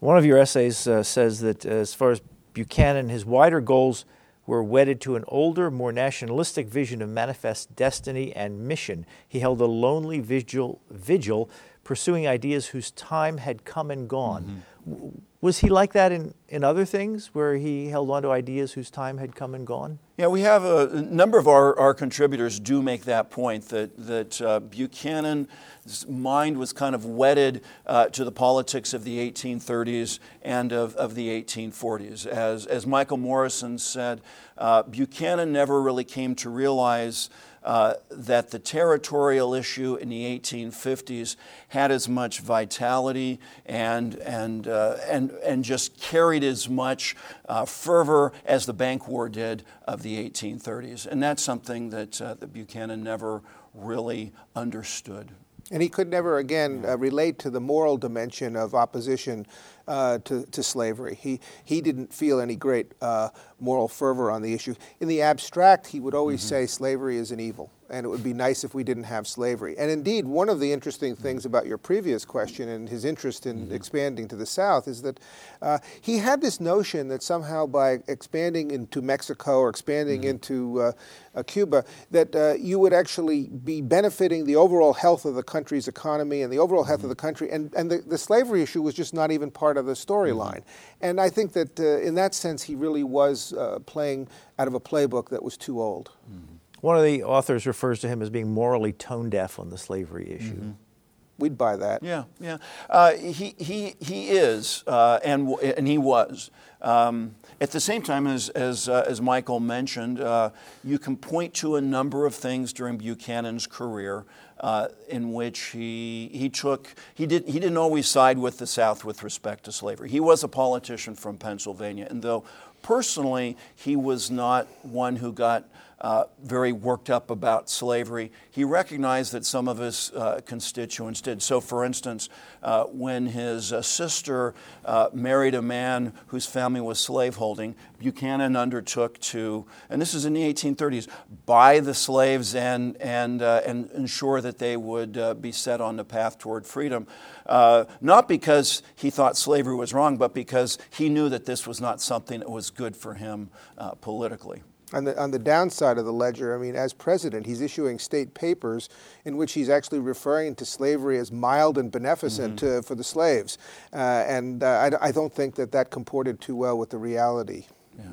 One of your essays uh, says that uh, as far as Buchanan, his wider goals were wedded to an older, more nationalistic vision of manifest destiny and mission. He held a lonely vigil, vigil pursuing ideas whose time had come and gone. Mm-hmm. Was he like that in, in other things, where he held on to ideas whose time had come and gone? Yeah, we have a, a number of our, our contributors do make that point, that, that uh, Buchanan's mind was kind of wedded uh, to the politics of the eighteen thirties and of, of the eighteen forties. As, as Michael Morrison said, uh, Buchanan never really came to realize Uh, that the territorial issue in the eighteen fifties had as much vitality and and uh, and and just carried as much uh, fervor as the Bank War did of the eighteen thirties, and that's something that uh, that Buchanan never really understood. And he could never again uh, relate to the moral dimension of opposition uh, to, to slavery. He he didn't feel any great uh, moral fervor on the issue. In the abstract, he would always mm-hmm. say slavery is an evil, and it would be nice if we didn't have slavery. And indeed, one of the interesting things about your previous question and his interest in mm-hmm. expanding to the South is that uh, he had this notion that somehow by expanding into Mexico or expanding mm-hmm. into uh, uh, Cuba, that uh, you would actually be benefiting the overall health of the country's economy and the overall health mm-hmm. of the country. And, and the, the slavery issue was just not even part of the storyline. Mm-hmm. And I think that uh, in that sense, he really was uh, playing out of a playbook that was too old. Mm-hmm. One of the authors refers to him as being morally tone deaf on the slavery issue. Mm-hmm. We'd buy that. Yeah, yeah. Uh, he he he is, uh, and and he was. Um, at the same time, as as uh, as Michael mentioned, uh, you can point to a number of things during Buchanan's career uh, in which he he took he did he didn't always side with the South with respect to slavery. He was a politician from Pennsylvania, and though personally he was not one who got Uh, very worked up about slavery, he recognized that some of his uh, constituents did. So, for instance, uh, when his uh, sister uh, married a man whose family was slaveholding, Buchanan undertook to, and this is in the eighteen thirties, buy the slaves and and uh, and ensure that they would uh, be set on the path toward freedom. Uh, not because he thought slavery was wrong, but because he knew that this was not something that was good for him uh, politically. On the, on the downside of the ledger, I mean, as president, he's issuing state papers in which he's actually referring to slavery as mild and beneficent mm-hmm. to, for the slaves. Uh, and uh, I, I don't think that that comported too well with the reality. Yeah.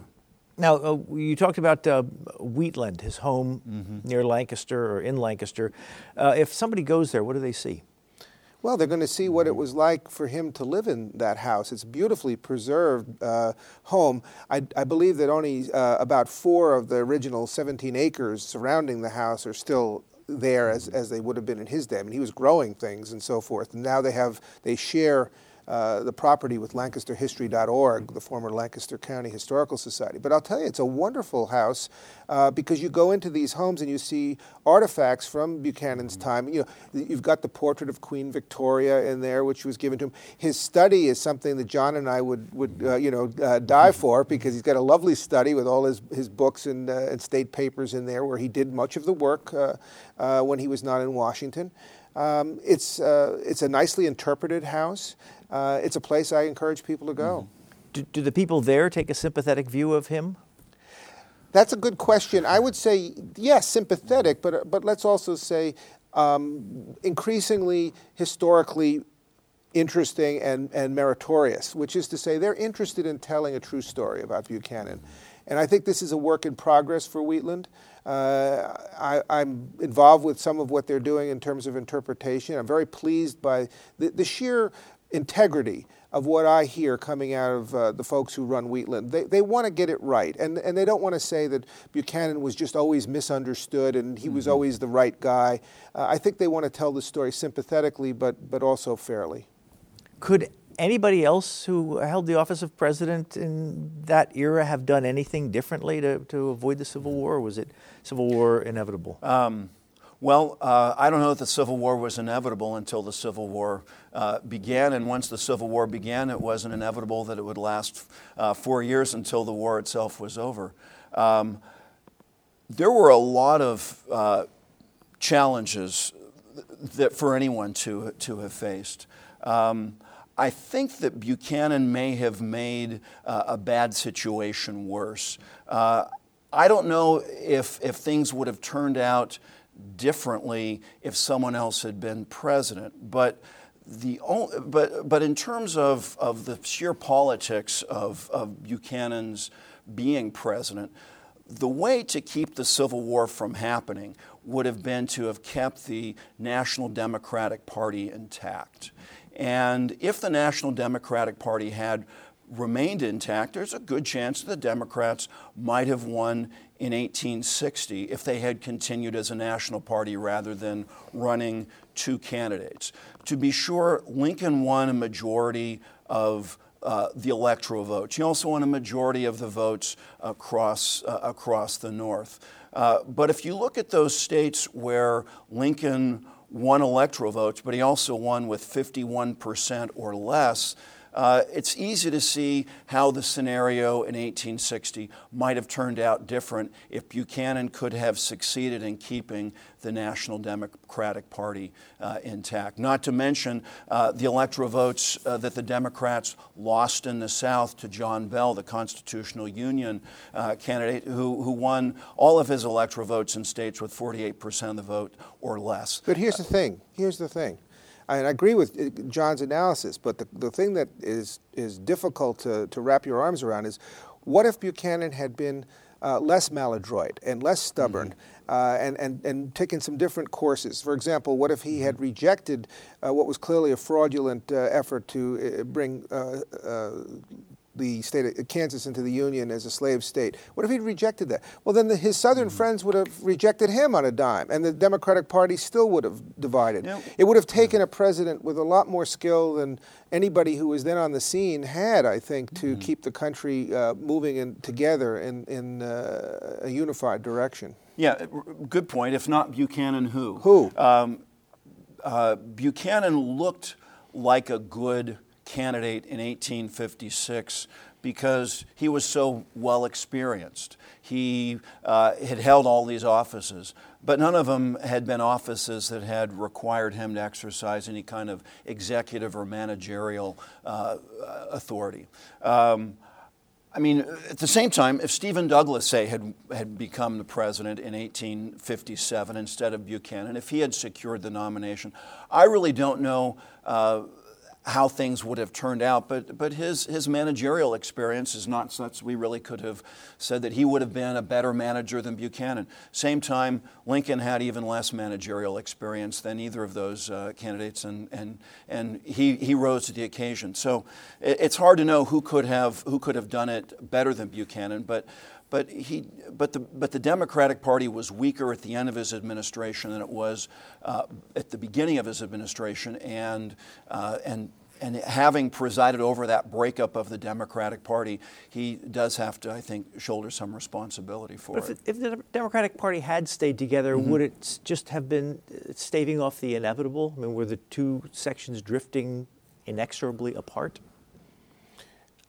Now, uh, you talked about uh, Wheatland, his home mm-hmm. near Lancaster or in Lancaster. Uh, if somebody goes there, what do they see? Well, they're going to see what it was like for him to live in that house. It's a beautifully preserved uh, home. I, I believe that only uh, about four of the original seventeen acres surrounding the house are still there as, as they would have been in his day. I mean, he was growing things and so forth. And now they have, they share uh, the property with Lancaster History dot org, the former Lancaster County Historical Society. But I'll tell you, it's a wonderful house uh, because you go into these homes and you see artifacts from Buchanan's time. You know, you've got the portrait of Queen Victoria in there, which was given to him. His study is something that John and I would, would uh, you know, uh, die for, because he's got a lovely study with all his, his books and, uh, and state papers in there, where he did much of the work uh, uh, when he was not in Washington. Um, it's uh, it's a nicely interpreted house. Uh, it's a place I encourage people to go. Do, do the people there take a sympathetic view of him? That's a good question. I would say, yes, sympathetic, but but let's also say um, increasingly historically interesting and, and meritorious, which is to say they're interested in telling a true story about Buchanan. And I think this is a work in progress for Wheatland. Uh, I, I'm involved with some of what they're doing in terms of interpretation. I'm very pleased by the, the sheer integrity of what I hear coming out of uh, the folks who run Wheatland. They they want to get it right, and and they don't want to say that Buchanan was just always misunderstood and he mm-hmm. was always the right guy. Uh, I think they want to tell the story sympathetically, but but also fairly. Could anybody else who held the office of president in that era have done anything differently to, to avoid the Civil War, or was it Civil War inevitable? Um, well, uh, I don't know that the Civil War was inevitable until the Civil War uh, began, and once the Civil War began, it wasn't inevitable that it would last uh, four years until the war itself was over. Um, there were a lot of uh, challenges that for anyone to, to have faced. Um, I think that Buchanan may have made uh, a bad situation worse. Uh, I don't know if if things would have turned out differently if someone else had been president. But the only, but but in terms of, of the sheer politics of, of Buchanan's being president, the way to keep the Civil War from happening would have been to have kept the National Democratic Party intact. And if the National Democratic Party had remained intact, there's a good chance that the Democrats might have won in eighteen sixty if they had continued as a national party rather than running two candidates. To be sure, Lincoln won a majority of uh, the electoral votes. He also won a majority of the votes across uh, across the North. Uh, but if you look at those states where Lincoln won electoral votes, but he also won with fifty-one percent or less, uh, it's easy to see how the scenario in eighteen sixty might have turned out different if Buchanan could have succeeded in keeping the National Democratic Party uh, intact. Not to mention uh, the electoral votes uh, that the Democrats lost in the South to John Bell, the Constitutional Union uh, candidate, who, who won all of his electoral votes in states with forty-eight percent of the vote or less. But here's the thing. Here's the thing. I agree with John's analysis, but the, the thing that is is difficult to, to wrap your arms around is, what if Buchanan had been uh, less maladroit and less stubborn mm-hmm. uh, and, and, and taken some different courses? For example, what if he had rejected uh, what was clearly a fraudulent uh, effort to uh, bring uh, uh, the state of Kansas into the Union as a slave state? What if he'd rejected that? Well, then the, his Southern mm-hmm. friends would have rejected him on a dime, and the Democratic Party still would have divided. Yep. It would have taken a president with a lot more skill than anybody who was then on the scene had, I think, to mm-hmm. keep the country uh, moving in, together in, in uh, a unified direction. Yeah, good point. If not Buchanan, who? Who? Um, uh, Buchanan looked like a good candidate in eighteen fifty-six because he was so well experienced. He uh, had held all these offices, but none of them had been offices that had required him to exercise any kind of executive or managerial uh, authority. Um, I mean, at the same time, if Stephen Douglas, say, had had become the president in eighteen fifty-seven instead of Buchanan, if he had secured the nomination, I really don't know uh, how things would have turned out. But but his his managerial experience is not such we really could have said that he would have been a better manager than Buchanan. Same time, Lincoln had even less managerial experience than either of those uh, candidates, and and and he he rose to the occasion. So it, it's hard to know who could have who could have done it better than Buchanan, but but he but the but the Democratic Party was weaker at the end of his administration than it was uh, at the beginning of his administration, and uh, and. And having presided over that breakup of the Democratic Party, he does have to, I think, shoulder some responsibility for but it. If the, if the Democratic Party had stayed together, mm-hmm. would it just have been staving off the inevitable? I mean, were the two sections drifting inexorably apart?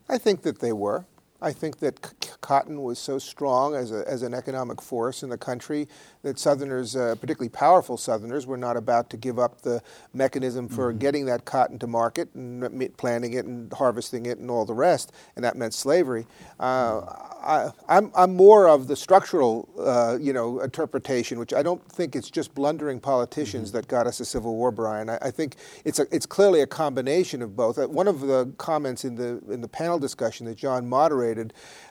I think that they were. I think that c- cotton was so strong as a, as an economic force in the country that Southerners, uh, particularly powerful Southerners, were not about to give up the mechanism for mm-hmm. getting that cotton to market and planting it and harvesting it and all the rest, and that meant slavery. Uh, I, I'm, I'm more of the structural, uh, you know, interpretation, which I don't think it's just blundering politicians mm-hmm. that got us a Civil War, Brian. I, I think it's a, it's clearly a combination of both. Uh, one of the comments in the in the panel discussion that John moderated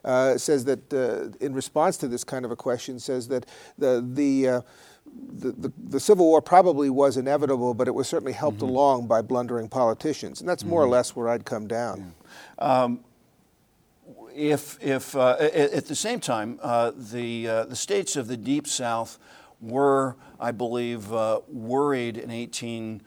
Uh, says that uh, in response to this kind of a question, says that the the, uh, the the the Civil War probably was inevitable, but it was certainly helped mm-hmm. along by blundering politicians, and that's mm-hmm. more or less where I'd come down. Yeah. Um, if if uh, at the same time, uh, the uh, the states of the Deep South were, I believe, uh, worried in eighteen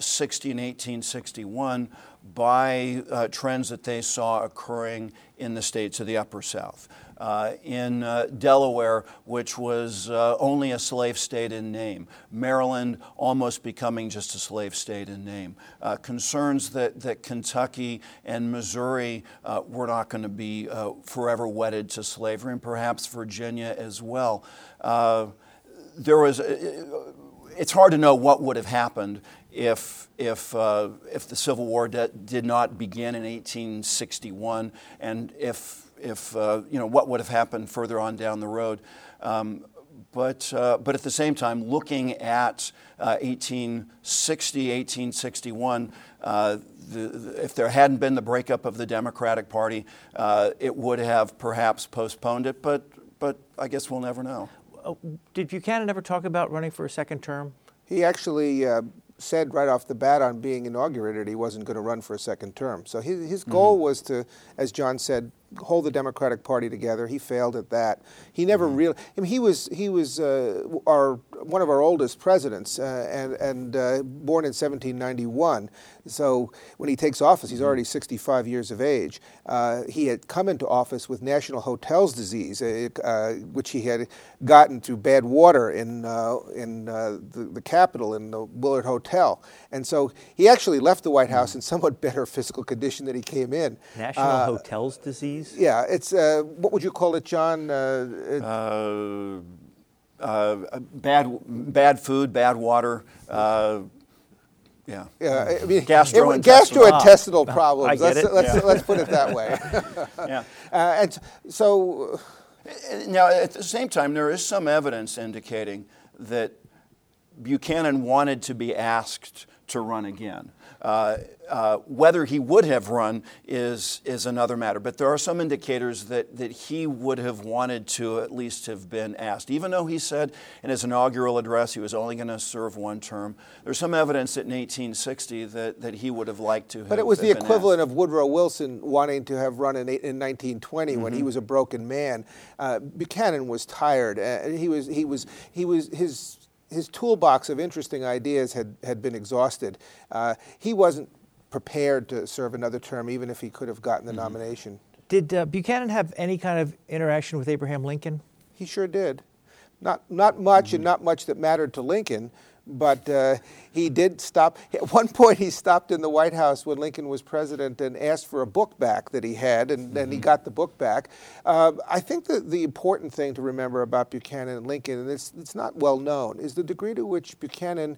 sixty and eighteen sixty-one by uh, trends that they saw occurring in the states of the Upper South. Uh, in uh, Delaware, which was uh, only a slave state in name. Maryland almost becoming just a slave state in name. Uh, concerns that, that Kentucky and Missouri uh, were not going to be uh, forever wedded to slavery, and perhaps Virginia as well. Uh, there was... Uh, It's hard to know what would have happened if if uh, if the Civil War de- did not begin in eighteen sixty-one, and if if uh, you know what would have happened further on down the road. Um, but uh, but at the same time, looking at uh, eighteen sixty, eighteen sixty-one, uh, the, the, if there hadn't been the breakup of the Democratic Party, uh, it would have perhaps postponed it. But but I guess we'll never know. Oh, did Buchanan ever talk about running for a second term? He actually uh, said right off the bat on being inaugurated he wasn't going to run for a second term. So his, his goal mm-hmm. was to, as John said, hold the Democratic Party together. He failed at that. He never mm-hmm. really. I mean, he was he was uh, our one of our oldest presidents, uh, and and uh, born in seventeen ninety-one. So when he takes office, he's already sixty-five years of age. Uh, he had come into office with National Hotel Disease, uh, uh, which he had gotten through bad water in uh, in uh, the, the capital in the Willard Hotel, and so he actually left the White mm-hmm. House in somewhat better physical condition than he came in. National uh, Hotels Disease. Yeah, it's, uh, what would you call it, John? Uh, uh, uh, bad bad food, bad water, uh, yeah. yeah I mean, gastrointestinal. It, gastrointestinal oh, problems, I get let's, it. Let's, yeah. let's put it that way. yeah. Uh, and so... Now, at the same time, there is some evidence indicating that Buchanan wanted to be asked to run again. Uh, uh, whether he would have run is is another matter, but there are some indicators that, that he would have wanted to at least have been asked. Even though he said in his inaugural address he was only going to serve one term, there's some evidence that in eighteen sixty that, that he would have liked to have been asked. But it was the equivalent of Woodrow Wilson wanting to have run in, in nineteen twenty mm-hmm. when he was a broken man. Uh, Buchanan was tired. Uh, he was he was he was his. His toolbox of interesting ideas had, had been exhausted. Uh, he wasn't prepared to serve another term, even if he could have gotten the mm-hmm. nomination. Did uh, Buchanan have any kind of interaction with Abraham Lincoln? He sure did. Not not much, mm-hmm. and not much that mattered to Lincoln, but uh, he did stop. At one point, he stopped in the White House when Lincoln was president and asked for a book back that he had, and, mm-hmm. and he got the book back. Uh, I think that the important thing to remember about Buchanan and Lincoln, and it's, it's not well known, is the degree to which Buchanan,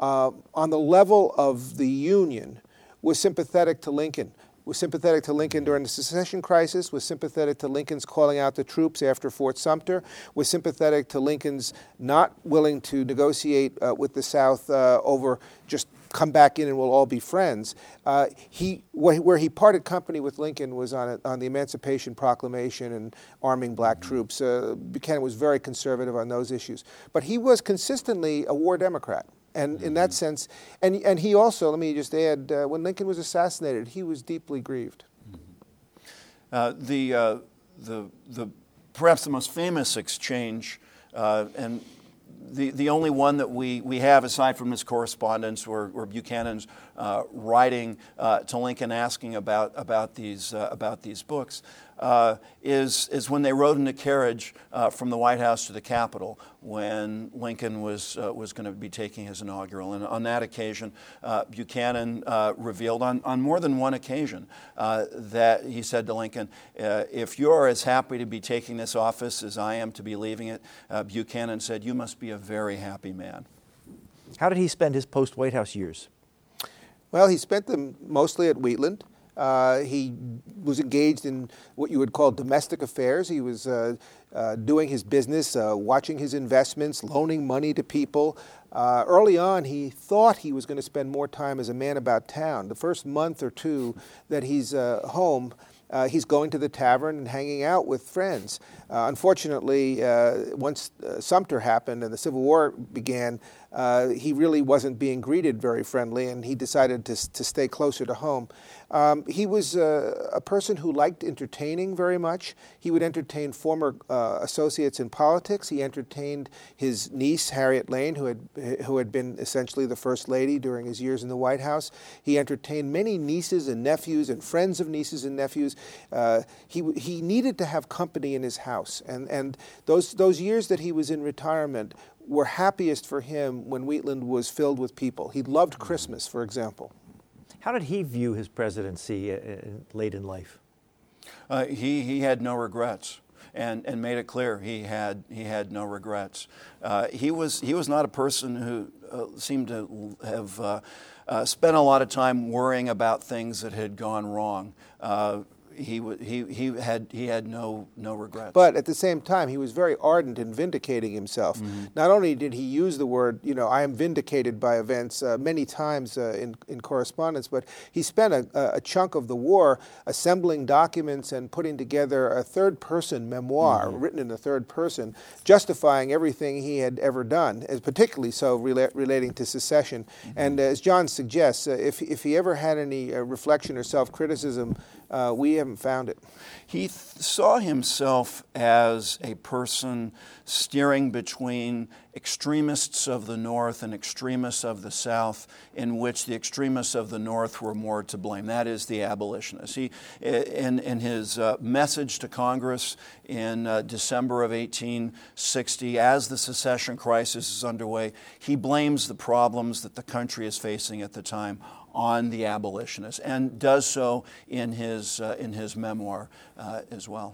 uh, on the level of the Union, was sympathetic to Lincoln. Was sympathetic to Lincoln during the secession crisis, was sympathetic to Lincoln's calling out the troops after Fort Sumter, was sympathetic to Lincoln's not willing to negotiate uh, with the South uh, over just come back in and we'll all be friends. Uh, he wh- Where he parted company with Lincoln was on, a, on the Emancipation Proclamation and arming black troops. Uh, Buchanan was very conservative on those issues. But he was consistently a war Democrat. And mm-hmm. in that sense, and and he also, let me just add, uh, when Lincoln was assassinated, he was deeply grieved. Mm-hmm. Uh, the uh, the the perhaps the most famous exchange, uh, and the the only one that we, we have aside from his correspondence, were, were Buchanan's uh, writing uh, to Lincoln, asking about about these uh, about these books. Uh, is is when they rode in a carriage uh, from the White House to the Capitol when Lincoln was uh, was going to be taking his inaugural. And on that occasion, uh, Buchanan uh, revealed on, on more than one occasion uh, that he said to Lincoln, uh, if you're as happy to be taking this office as I am to be leaving it, uh, Buchanan said, you must be a very happy man. How did he spend his post-White House years? Well, he spent them mostly at Wheatland. Uh, he was engaged in what you would call domestic affairs. He was uh, uh, doing his business, uh, watching his investments, loaning money to people. Uh, early on, he thought he was going to spend more time as a man about town. The first month or two that he's uh, home, Uh, he's going to the tavern and hanging out with friends. Uh, unfortunately, uh, once uh, Sumter happened and the Civil War began, uh, he really wasn't being greeted very friendly, and he decided to to stay closer to home. Um, he was uh, a person who liked entertaining very much. He would entertain former uh, associates in politics. He entertained his niece, Harriet Lane, who had who had been essentially the first lady during his years in the White House. He entertained many nieces and nephews and friends of nieces and nephews. Uh, he he needed to have company in his house, and and those those years that he was in retirement were happiest for him when Wheatland was filled with people. He loved Christmas, for example. How did he view his presidency uh, late in life? Uh, he he had no regrets. And, and made it clear he had he had no regrets. Uh, he was he was not a person who uh, seemed to have uh, uh, spent a lot of time worrying about things that had gone wrong. Uh, he he he had he had no no regrets. But at the same time, he was very ardent in vindicating himself. Mm-hmm. Not only did he use the word, you know, I am vindicated by events uh, many times uh, in in correspondence, but he spent a, a chunk of the war assembling documents and putting together a third person memoir, mm-hmm. written in the third person, justifying everything he had ever done, as particularly so rela- relating to secession. Mm-hmm. And as John suggests, uh, if if he ever had any uh, reflection or self-criticism, uh, we haven't found it. He th- saw himself as a person steering between extremists of the North and extremists of the South, in which the extremists of the North were more to blame. That is, the abolitionists. He, in, in his uh, message to Congress in uh, December of eighteen sixty, as the secession crisis is underway, he blames the problems that the country is facing at the time on the abolitionists, and does so in his uh, in his memoir uh, as well.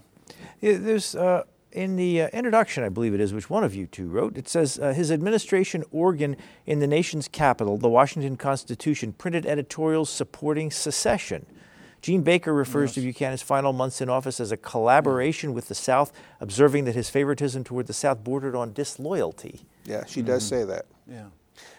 There's uh, in the uh, introduction, I believe it is, which one of you two wrote. It says uh, his administration organ in the nation's capital, the Washington Constitution, printed editorials supporting secession. Gene Baker refers yes. to Buchanan's final months in office as a collaboration yeah. with the South, observing that his favoritism toward the South bordered on disloyalty. Yeah, she does mm-hmm. say that. Yeah,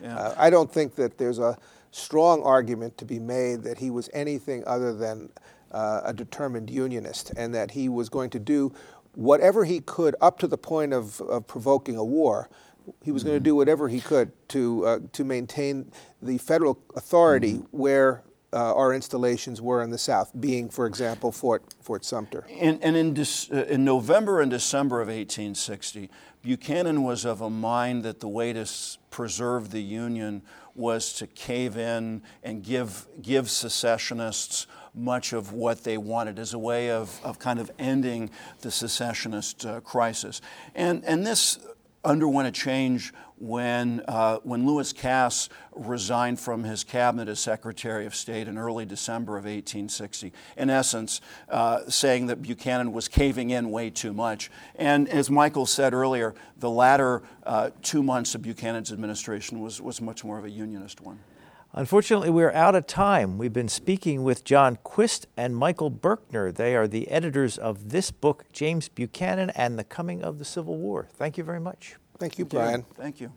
yeah. Uh, I don't think that there's a strong argument to be made that he was anything other than uh, a determined unionist, and that he was going to do whatever he could up to the point of, of provoking a war. He was mm-hmm. going to do whatever he could to uh, to maintain the federal authority mm-hmm. where Uh, our installations were in the South, being, for example, Fort Fort Sumter. And, and in, De- in November and December of eighteen sixty, Buchanan was of a mind that the way to s- preserve the Union was to cave in and give give secessionists much of what they wanted as a way of, of kind of ending the secessionist uh, crisis. And and this underwent a change when uh, when Lewis Cass resigned from his cabinet as Secretary of State in early December of eighteen sixty, in essence uh, saying that Buchanan was caving in way too much. And as Michael said earlier, the latter uh, two months of Buchanan's administration was, was much more of a unionist one. Unfortunately, we're out of time. We've been speaking with John Quist and Michael Birkner. They are the editors of this book, James Buchanan and the Coming of the Civil War. Thank you very much. Thank you, Brian. Thank you.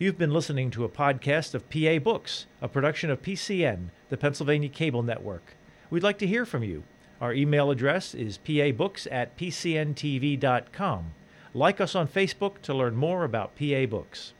You've been listening to a podcast of P A Books, a production of P C N, the Pennsylvania Cable Network. We'd like to hear from you. Our email address is pabooks at p c n t v dot com. Like us on Facebook to learn more about P A Books.